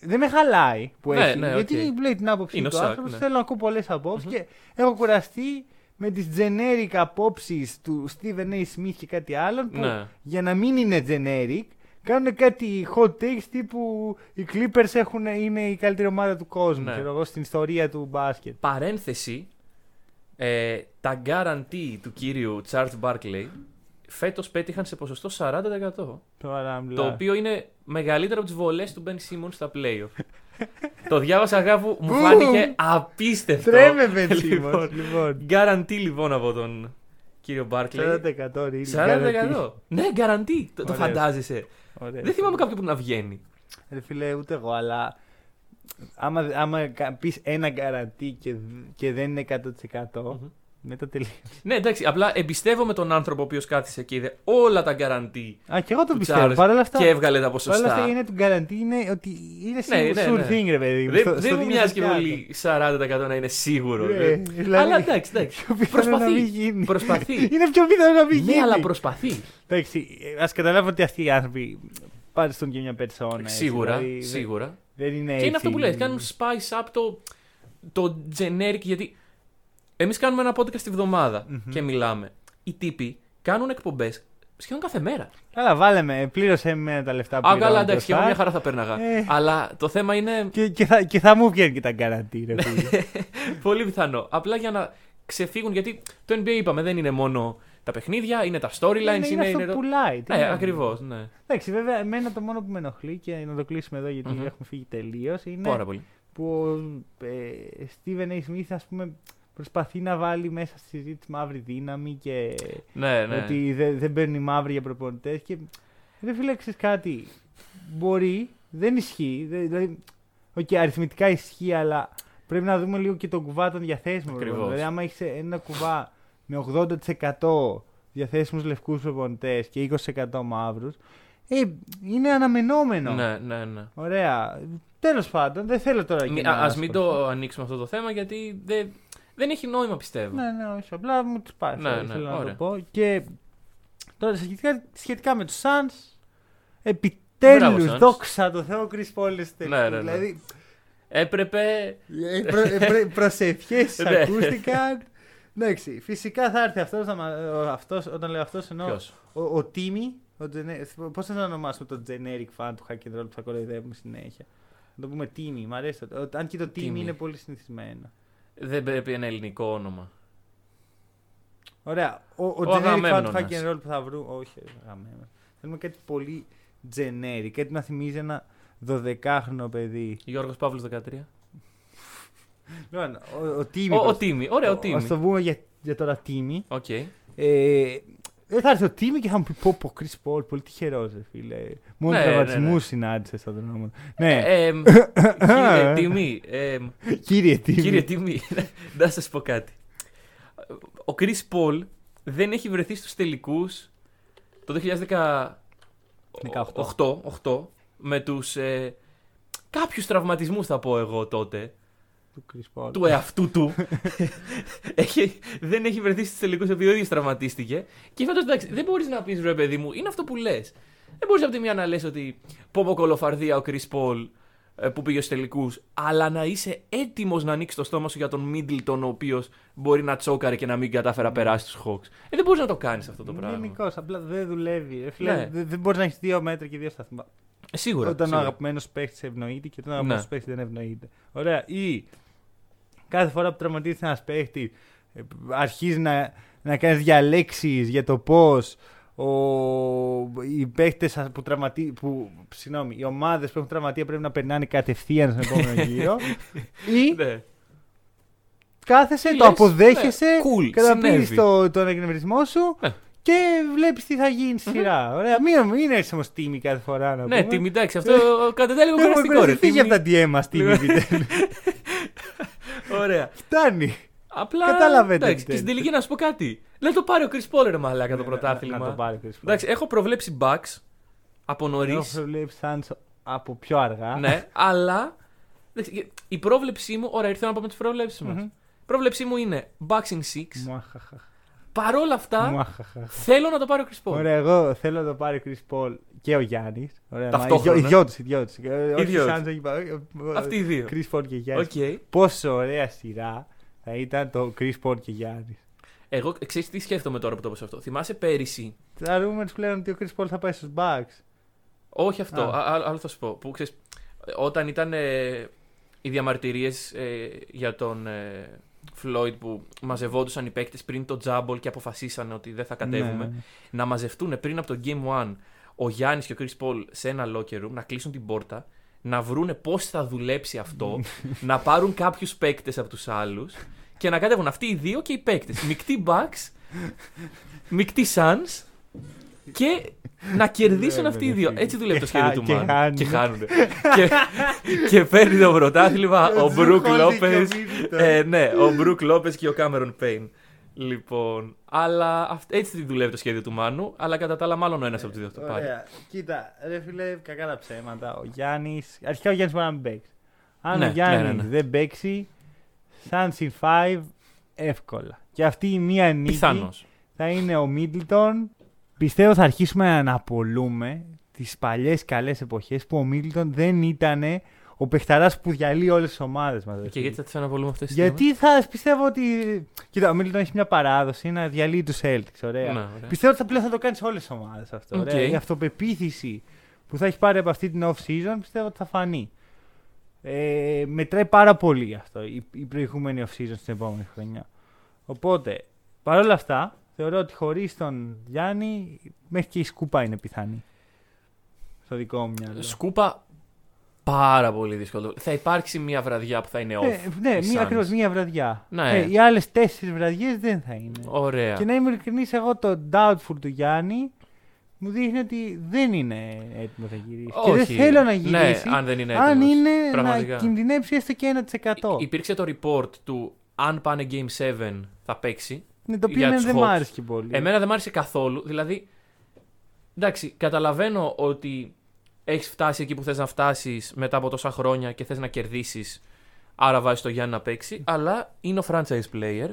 Δεν με χαλάει που έχει. Γιατί λέει την άποψη του άνθρωπου. Θέλω να ακούω πολλές απόψεις και έχω κουραστεί με τις generic απόψεις του Stephen A. Smith και κάτι άλλο που ναι. για να μην είναι generic κάνουν κάτι hot takes τύπου οι Clippers έχουν, είναι η καλύτερη ομάδα του κόσμου ναι. ξέρω, στην ιστορία του μπάσκετ. Παρένθεση, ε, τα guarantee του κύριου Charles Barkley φέτος πέτυχαν σε ποσοστό σαράντα τοις εκατό το οποίο είναι μεγαλύτερο από τις βολές του Ben Simmons στα playoff. Το διάβασα αγάπη, μου φάνηκε απίστευτο. Τρέμε Ben Simmons. Γκαραντί λοιπόν από τον κύριο Μπάρκλεϊ. σαράντα τοις εκατό είναι. σαράντα τοις εκατό. Ναι, γκαραντί. Το φαντάζεσαι? Δεν θυμάμαι κάποιον που να βγαίνει. Ρε φίλε, ούτε εγώ, αλλά άμα, άμα πεις ένα γκαραντί και, και δεν είναι εκατό τοις εκατό mm-hmm. μετά τελείωσε. Ναι, εντάξει, απλά εμπιστεύομαι τον άνθρωπο ο οποίος κάθισε και είδε όλα τα γκαραντί. Α, και εγώ τον πιστεύω. Παρ' όλα αυτά, και έβγαλε τα ποσοστά. Παρ' όλα αυτά, είναι του γκαραντί είναι ότι είναι sure ναι, ναι, thing, ρε παιδί. Δεν δε μου μοιάζει και πολύ σαράντα τοις εκατό να είναι σίγουρο. Ρε, δηλαδή, αλλά εντάξει, εντάξει. Προσπαθεί. προσπαθεί. Είναι πιο πιθανό να μην γίνει. Ναι, αλλά προσπαθεί. Εντάξει, ας καταλάβω ότι αυτοί οι άνθρωποι παριστούν και μια περσόνα. Σίγουρα. Και είναι αυτό που λέει. Κάνουν spice up το generic γιατί. Εμείς κάνουμε ένα podcast τη βδομάδα mm-hmm. και μιλάμε. Οι τύποι κάνουν εκπομπές σχεδόν κάθε μέρα. Καλά, βάλε με. Πλήρωσε με τα λεφτά που πήραμε. Α, καλά, εντάξει, και εγώ μια χαρά θα πέρναγα. Ε... Αλλά το θέμα είναι. Και, και, θα, και θα μου βγαίνει και τα γκαραντί, ρε φίλε. Πολύ πιθανό. Απλά για να ξεφύγουν, γιατί το εν μπι έι είπαμε δεν είναι μόνο τα παιχνίδια, είναι τα storylines. Είναι, είναι αυτό που πουλάει. Ναι, ακριβώς. Ναι. Εντάξει, βέβαια, εμένα το μόνο που με ενοχλεί και να το κλείσουμε εδώ γιατί mm-hmm. έχουμε φύγει τελείως είναι. Πάρα πολύ. Που ο ε, Stephen A. Smith, ας πούμε. Προσπαθεί να βάλει μέσα στη συζήτηση μαύρη δύναμη και ναι, ναι. ότι δεν δε παίρνει μαύρη για προπονητές. Και δεν φύλαξες κάτι. Μπορεί, δεν ισχύει. Δηλαδή, okay, αριθμητικά ισχύει, αλλά πρέπει να δούμε λίγο και τον κουβά των διαθέσιμων. Δηλαδή, άμα έχεις ένα κουβά με ογδόντα τοις εκατό διαθέσιμους λευκούς προπονητές και είκοσι τοις εκατό μαύρους, ε, είναι αναμενόμενο. Ναι, ναι, ναι. Ωραία. Τέλος πάντων, δεν θέλω τώρα Μ, να ας μην το ανοίξουμε αυτό το θέμα, γιατί δεν. Δεν έχει νόημα, πιστεύω. Ναι, ναι, όχι. Απλά μου τους πάει. Ναι, ναι, θέλω να ωραία. Το πω. Και τώρα σχετικά, σχετικά με τους Suns, επιτέλους, δόξα τω Θεώ, Chris Paul είναι ναι, ναι, ναι. Δηλαδή, έπρεπε. Προ, προ, προσευχές ακούστηκαν. Εντάξει, φυσικά θα έρθει αυτός, αυτός όταν λέω αυτός εννοώ. Ποιος? Ο, ο Τίμι. Πώς θα το ονομάσουμε το generic fan του Hackender που θα κοροϊδεύουμε συνέχεια. Να το πούμε Τίμι, μου αρέσει. Αν και το Τίμι είναι πολύ συνηθισμένο. Δεν πρέπει ένα ελληνικό όνομα. Ωραία. Ο, ο, ο generic του hack and roll που θα βρούμε. Όχι, αγαμέμενο. Θέλουμε κάτι πολύ generic. Κάτι να θυμίζει ένα δωδεκάχρονο παιδί. Γιώργος Παύλος δεκατρία. Λοιπόν, ο, ο Τίμι. Ο, ο, ο Τίμι. Ωραία, ο Τίμι. Ας το πούμε για, για τώρα Τίμι. Okay. Ε, Ε, θα έρθει ο Τίμι και θα μου πει πω πω Chris Paul, πολύ τυχερός φίλε. Μόνο τραυματισμούς συνάντησε στα δρόμο. Ναι. Κύριε Τίμι. Κύριε Τίμι. Κύριε Τίμι, να σας πω κάτι. Ο Chris Paul δεν έχει βρεθεί στους τελικούς το δύο χιλιάδες δεκαοκτώ με τους ε, κάποιους τραυματισμούς θα πω εγώ τότε. Του, του εαυτού του. έχει, δεν έχει βρεθεί στους τελικούς επειδή ο ίδιος τραυματίστηκε. Και φέτος εντάξει, δεν μπορείς να πεις βρε παιδί μου, είναι αυτό που λες. Δεν μπορείς από τη μία να λες ότι πόπο κολοφαρδία ο Chris Paul ε, που πήγε στους τελικούς, αλλά να είσαι έτοιμος να ανοίξεις το στόμα σου για τον Middleton ο οποίος μπορεί να τσόκαρε και να μην κατάφερε να περάσει στους Hawks. Ε, δεν μπορείς να το κάνεις αυτό το πράγμα. Μηνικός, απλά δεν δουλεύει. Εφλέ, ναι. Δεν μπορείς να έχεις δύο μέτρα και δύο σταθμά. Σίγουρα. Όταν σίγουρα. Ο αγαπημένος παίχτης ευνοείται και όταν ο αγαπημένος παίχτης δεν ευνοείται. Ωραία. Ή κάθε φορά που τραυματίζεται ένας παίχτης, αρχίζει να, να κάνει διαλέξεις για το πώς οι παίχτες που τραυματίζουν. Συγγνώμη, οι ομάδες που έχουν τραυματία πρέπει να περνάνε κατευθείαν στον επόμενο γύρο. Ή ναι. Κάθεσαι, λες, το αποδέχεσαι, ναι. Καταπίνεις cool, το, τον εκνευρισμό σου. Ναι. Και βλέπεις τι θα γίνει στη σειρά. Ωραία. Μην έρθεις όμως Τίμη κάθε φορά να πούμε. Ναι, Τίμη, εντάξει, αυτό κατά τα λίγο κουραστικό. Ρε, φύγει από τα ντι εμ μας Τίμη. Ωραία. Φτάνει. Απλά. Καταλαβαίνετε. Εντάξει, και στην τελική να σου πω κάτι. Να το πάρει ο Chris Paul, ρε μαλάκα, το πρωτάθλημα. Να το πάρει ο Chris Paul. Εντάξει, έχω προβλέψει Bucks από νωρίς. Έχω προβλέψει Suns από πιο αργά. Ναι, αλλά η πρόβλεψή μου. Ωραία, ήρθε να πάμε τις προβλέψεις μας. Η πρόβλεψή μου είναι Bucks in six. Παρ' όλα αυτά, θέλω να το πάρει ο Chris Paul. Ωραία, εγώ θέλω να το πάρει ο Chris Paul και ο Γιάννης. Ταυτόχρονα. Οι δυο τους, οι δυο τους. Αυτοί οι δύο. Chris Paul και Γιάννης. Okay. Πόσο ωραία σειρά θα ήταν το Chris Paul και Γιάννης. Εγώ ξέρεις τι σκέφτομαι τώρα που το έπασα αυτό. Θυμάσαι πέρυσι. Τα rumors πλέον ότι ο Chris Paul θα πάει στους Bucks. Όχι αυτό, άλλο θα σου πω. Που, ξέρεις, όταν ήταν ε, οι διαμαρτυρίες ε, για τον... Ε, Floyd που μαζευόντουσαν οι παίκτες πριν το τζάμπολ και αποφασίσανε ότι δεν θα κατέβουμε. Ναι. Να μαζευτούν πριν από το Game ένα ο Γιάννης και ο Chris Paul σε ένα locker room, να κλείσουν την πόρτα, να βρούνε πώς θα δουλέψει αυτό, να πάρουν κάποιους παίκτες από τους άλλους και να κατέβουν αυτοί οι δύο και οι παίκτες. Μικτή Bucks, μικτή Suns και να κερδίσουν αυτοί οι δύο. Έτσι δουλεύει το σχέδιο του Μαν. Και χάνουνε. Και παίρνει το πρωτάθλημα ο Brook Lopez. Ναι, ο Brook Lopez και ο Κάμερον Πέιν. Λοιπόν, αλλά έτσι δουλεύει το σχέδιο του Μάνου. Αλλά κατά τα άλλα, μάλλον ο ένας από τους δύο θα το πάρει. Κοίτα, ρε φίλε, κακά τα ψέματα. Ο Γιάννης. Αρχικά ο Γιάννης μπορεί να μην παίξει. Αν ο Γιάννης δεν παίξει, σαν συν πέντε εύκολα. Και αυτή η μία νίκη θα είναι ο Middleton. Πιστεύω θα αρχίσουμε να αναπολούμε τις παλιές καλές εποχές που ο Middleton δεν ήταν ο παιχταράς που διαλύει όλες τις ομάδες μας. Και γιατί θα τις αναπολούμε αυτές τις ομάδες. Γιατί θα πιστεύω ότι. Κοίτα, ο Middleton έχει μια παράδοση να διαλύει τους Celtics. Ωραία. Να, ωραία. Πιστεύω ότι θα πλέον θα το κάνει σε όλες τις ομάδες αυτό. Ωραία. Okay. Η αυτοπεποίθηση που θα έχει πάρει από αυτή την off-season πιστεύω ότι θα φανεί. Ε, μετράει πάρα πολύ αυτό η, η προηγούμενη off-season στην επόμενη χρονιά. Οπότε, παρόλα αυτά. Θεωρώ ότι χωρίς τον Γιάννη μέχρι και η σκούπα είναι πιθανή. Στο δικό μου μυαλό. Σκούπα πάρα πολύ δύσκολο. Θα υπάρξει μια βραδιά που θα είναι off. Ε, ναι, μία, ακριβώς μια βραδιά. Ναι. Ε, οι άλλες τέσσερις βραδιές δεν θα είναι. Ωραία. Και να είμαι ειλικρινής, εγώ το doubtful του Γιάννη μου δείχνει ότι δεν είναι έτοιμο να γυρίσει. Όχι. Και δεν θέλω να γυρίσει. Ναι, αν δεν είναι έτοιμος. Αν είναι πραγματικά. Να κινδυνεύσει έστω και ένα τοις εκατό. Υ- υπήρξε το report του αν πάνε Game seven θα παίξει. Ναι, το οποίο δεν μ' άρεσε και πολύ. Εμένα δεν μ' άρεσε καθόλου. Δηλαδή, εντάξει, καταλαβαίνω ότι έχεις φτάσει εκεί που θες να φτάσεις μετά από τόσα χρόνια και θες να κερδίσεις. Άρα βάζεις το Γιάννη να παίξει. Αλλά είναι ο franchise player.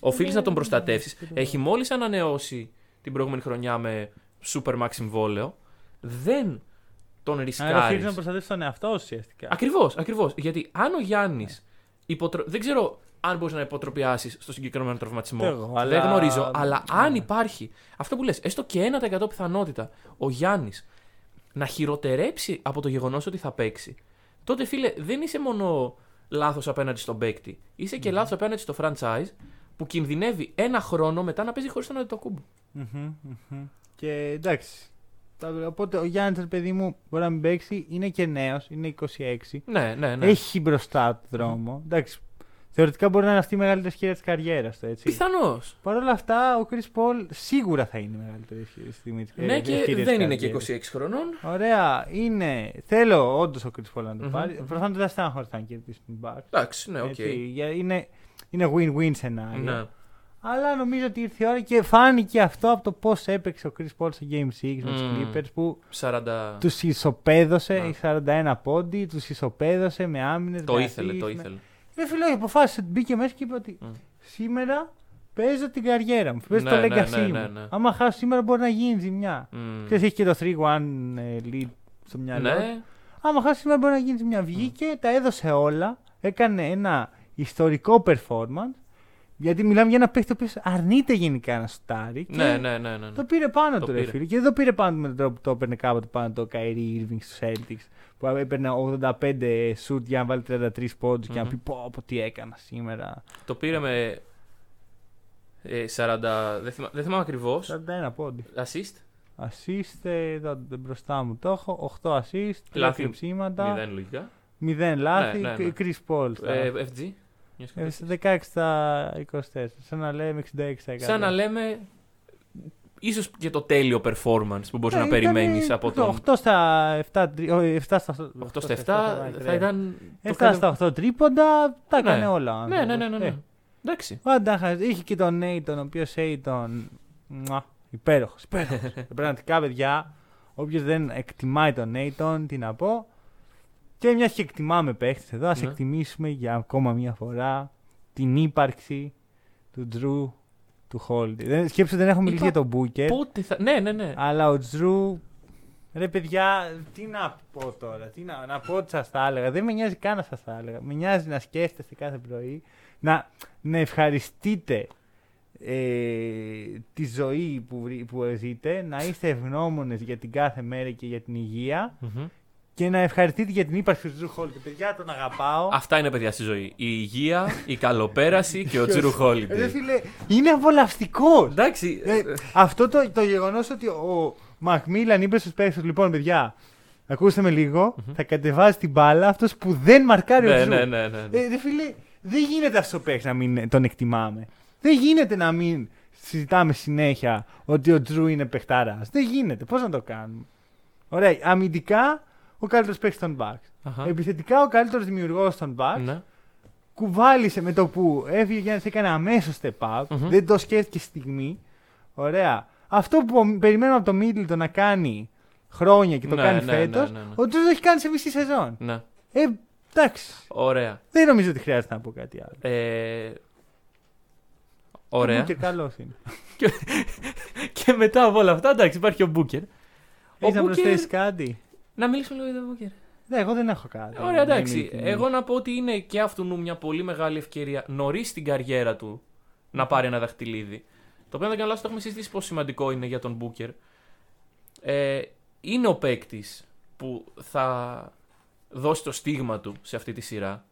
Οφείλεις να τον προστατεύσεις. Έχει μόλις ανανεώσει την προηγούμενη χρονιά με super max συμβόλαιο. Δεν τον ρισκάρεις. Άρα οφείλεις να προστατεύσεις τον εαυτό ουσιαστικά. Ακριβώς, ακριβώς. Γιατί αν ο Γιάννης. Υποτρο... Δεν ξέρω. Αν μπορείς να υποτροπιάσεις στο συγκεκριμένο τραυματισμό. Εγώ, αλλά... Δεν γνωρίζω. Αλλά αν υπάρχει αυτό που λες, έστω και ένα τοις εκατό πιθανότητα ο Γιάννης να χειροτερέψει από το γεγονός ότι θα παίξει, τότε φίλε, δεν είσαι μόνο λάθος απέναντι στον παίκτη. Είσαι και mm-hmm. λάθος απέναντι στο franchise που κινδυνεύει ένα χρόνο μετά να παίζει χωρίς τον Αντετοκούνμπο. Mm-hmm, mm-hmm. Και εντάξει. Οπότε ο Γιάννης, παιδί μου, μπορεί να μην παίξει. Είναι και νέος, είναι είκοσι έξι. Ναι, ναι, ναι. Έχει μπροστά το δρόμο. Mm-hmm. Εντάξει. Θεωρητικά μπορεί να είναι αυτή η μεγαλύτερη ευκαιρία της καριέρας του. Πιθανώς. Παρ' όλα αυτά, ο Chris Paul σίγουρα θα είναι η μεγαλύτερη ευκαιρία της. Ναι, και δεν της είναι και είκοσι έξι χρονών. Ωραία, είναι. Θέλω όντως ο Chris Paul να το mm-hmm. πάρει. Προφανώς δεν θα στεναχωρηθούν και από την Bucks. Εντάξει, ναι, οκ. Okay. Είναι win-win σενάριο. Ναι. Αλλά νομίζω ότι ήρθε η ώρα και φάνηκε αυτό από το πώς έπαιξε ο Chris Paul στο Game έξι mm. με τους Clippers που σαράντα... τους ισοπαίδωσε. Yeah. σαράντα ένα πόντι, τους ισοπαίδωσε με άμυνες. Το ήθελε, το ήθελε. Ρε φιλόγια, αποφάσισε ότι μπήκε μέσα και είπε ότι mm. σήμερα παίζω την καριέρα μου. Παίζω ναι, το legacy ναι, ναι, ναι, ναι. μου. Άμα χάσω σήμερα μπορεί να γίνει ζημιά. Mm. Ξέρεις, έχει και το τρία ένα lead στο μυαλό. Ναι. Άμα χάσω σήμερα μπορεί να γίνει ζημιά. Mm. Βγήκε, τα έδωσε όλα. Έκανε ένα ιστορικό performance. Γιατί μιλάμε για ένα παίχτη που αρνείται γενικά να σουτάρει. Και ναι, ναι, ναι, ναι. Το πήρε πάνω το του ρε φίλε. Και δεν το πήρε πάνω του με τον τρόπο που το έπαιρνε κάποτε πάνω το Kyrie Irving στους Celtics. Που έπαιρνε ογδόντα πέντε σουτ για να βάλει τριάντα τρία πόντους mm-hmm. και να πει πω, πω τι έκανα σήμερα. Το πήρε με ε, σαράντα. Δεν, θυμά, δεν θυμάμαι ακριβώς. σαράντα ένα πόντι. Assist. Assist εδώ μπροστά μου το έχω. οκτώ assist. Λάθη ψήματα. μηδέν λογικά. μηδέν λάθη. Ναι, ναι, ναι. Chris Paul. Ε, εφ τζι. δεκαέξι στα είκοσι τέσσερα. Σαν να λέμε εξήντα έξι τοις εκατό. Σαν να λέμε ίσως και το τέλειο performance που μπορείς yeah, να περιμένεις από τον... οκτώ στα εφτά, οκτώ στα εφτά θα ήταν... εφτά στα οκτώ τρίποντα, τα έκανε όλα. Ναι, ναι, ναι, ναι. Εντάξει. Είχε και τον Aiton, ο οποίος Aiton... Υπέροχος, υπέροχος. Πραγματικά, παιδιά, όποιος δεν εκτιμάει τον Aiton, τι να πω... Και μια και εκτιμάμε παίχτες εδώ, ας ναι. εκτιμήσουμε για ακόμα μια φορά την ύπαρξη του Jrue του Holiday. Σκέψτε δεν έχουμε μιλήσει για τον Booker. Πότε θα... Ναι, ναι, ναι. Αλλά ο Jrue... Ρε παιδιά, τι να πω τώρα, τι να, να πω ότι σας τα έλεγα. Δεν με νοιάζει καν να σας τα έλεγα. Με νοιάζει να σκέφτεστε κάθε πρωί, να, να ευχαριστείτε ε, τη ζωή που, που ζείτε, να είστε ευγνώμονες για την κάθε μέρα και για την υγεία. Mm-hmm. Και να ευχαριστείτε για την ύπαρξη του Jrue Holiday. Παιδιά, τον αγαπάω. Αυτά είναι παιδιά στη ζωή. Η υγεία, η καλοπέραση και ο Jrue Holiday. Ρε φίλε, είναι απολαυστικό. Εντάξει. Ε, αυτό το, το γεγονός ότι ο Μακμίλαν είπε στους παίκτες του, λοιπόν, παιδιά, ακούστε με λίγο, mm-hmm. θα κατεβάζει την μπάλα αυτός που δεν μαρκάρει ναι, ο Jrue. Ναι, ναι, ναι, ναι. Ε, ρε φίλε, δεν γίνεται αυτό ο παίκτης να μην τον εκτιμάμε. Δεν γίνεται να μην συζητάμε συνέχεια ότι ο Jrue είναι παιχτάρας. Δεν γίνεται. Πώς να το κάνουμε. Ωραία. Αμυντικά. Ο καλύτερος παίκτης των Bucks. Uh-huh. Επιθετικά ο καλύτερος δημιουργός των Bucks. Ναι. Κουβάλισε με το που έφυγε ο Γιάννης, έκανε αμέσως step up. Uh-huh. Δεν το σκέφτηκε στιγμή. Ωραία. Αυτό που περιμένουμε από το Middleton να κάνει χρόνια και το ναι, κάνει ναι, φέτος, ναι, ναι, ναι. ο Jrue το έχει κάνει σε μισή σεζόν. Ναι. Ε, εντάξει. Ωραία. Δεν νομίζω ότι χρειάζεται να πω κάτι άλλο. Ε... Ωραία. Ο Booker καλός είναι. Και μετά από όλα αυτά, εντάξει, υπάρχει ο Booker. Έχεις να προσθέσεις κάτι. Να μιλήσουμε λίγο για τον Booker. Ναι, εγώ δεν έχω κάτι. Ωραία, εντάξει. Εγώ να πω ότι είναι και αυτού νου μια πολύ μεγάλη ευκαιρία νωρίς στην καριέρα του να πάρει ένα δαχτυλίδι. Το οποίο, αν δεν κάνω λάθος, το έχουμε συζητήσει πόσο σημαντικό είναι για τον Booker. Ε, είναι ο παίκτης που θα δώσει το στίγμα του σε αυτή τη σειρά.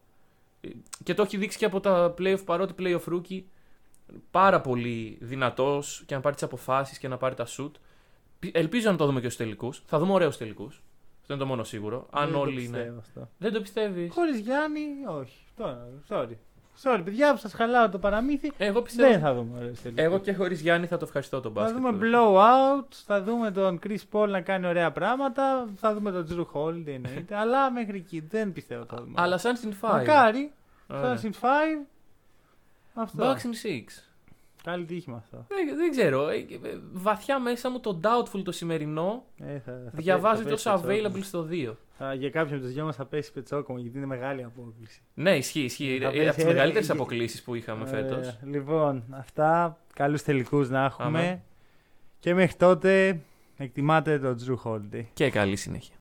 Και το έχει δείξει και από τα playoff, παρότι playoff rookie, πάρα πολύ δυνατός και να πάρει τις αποφάσεις και να πάρει τα shoot. Ελπίζω να το δούμε και στους τελικούς. Θα δούμε ωραίους τελικούς. Αυτό είναι το μόνο σίγουρο. Αν δεν όλοι είναι. Αυτό. Δεν το πιστεύεις. Χωρίς Γιάννη, όχι. Sorry. Sorry, παιδιά, που σας χαλάω το παραμύθι. Εγώ πιστεύω. Δεν θα δούμε ωραίους τελικούς. Εγώ και χωρίς Γιάννη θα το ευχαριστώ τον μπάσκετ. Θα δούμε blowout, θα δούμε τον Chris Paul να κάνει ωραία πράγματα, θα δούμε τον Jrue Holiday εννοείται. Αλλά μέχρι εκεί δεν πιστεύω θα δούμε. Αλλά σαν στην πέντε. Μακάρι. Σαν στην πέντε. Αυτό. Bucks in six. Καλή τύχη με αυτό. Δεν, δεν ξέρω. Βαθιά μέσα μου το doubtful το σημερινό ε, θα, θα διαβάζει θα τόσο available στο δύο. Α, για κάποιον από τους δυο μας θα πέσει πετσόκομο γιατί είναι μεγάλη απόκληση. Ναι, ισχύει. ισχύει. Από τις μεγαλύτερες αποκλήσεις που είχαμε ε, φέτος. Λοιπόν, αυτά. Καλούς τελικούς να έχουμε. Αμέ. Και μέχρι τότε εκτιμάτε το Jrue Holiday. Και καλή συνέχεια.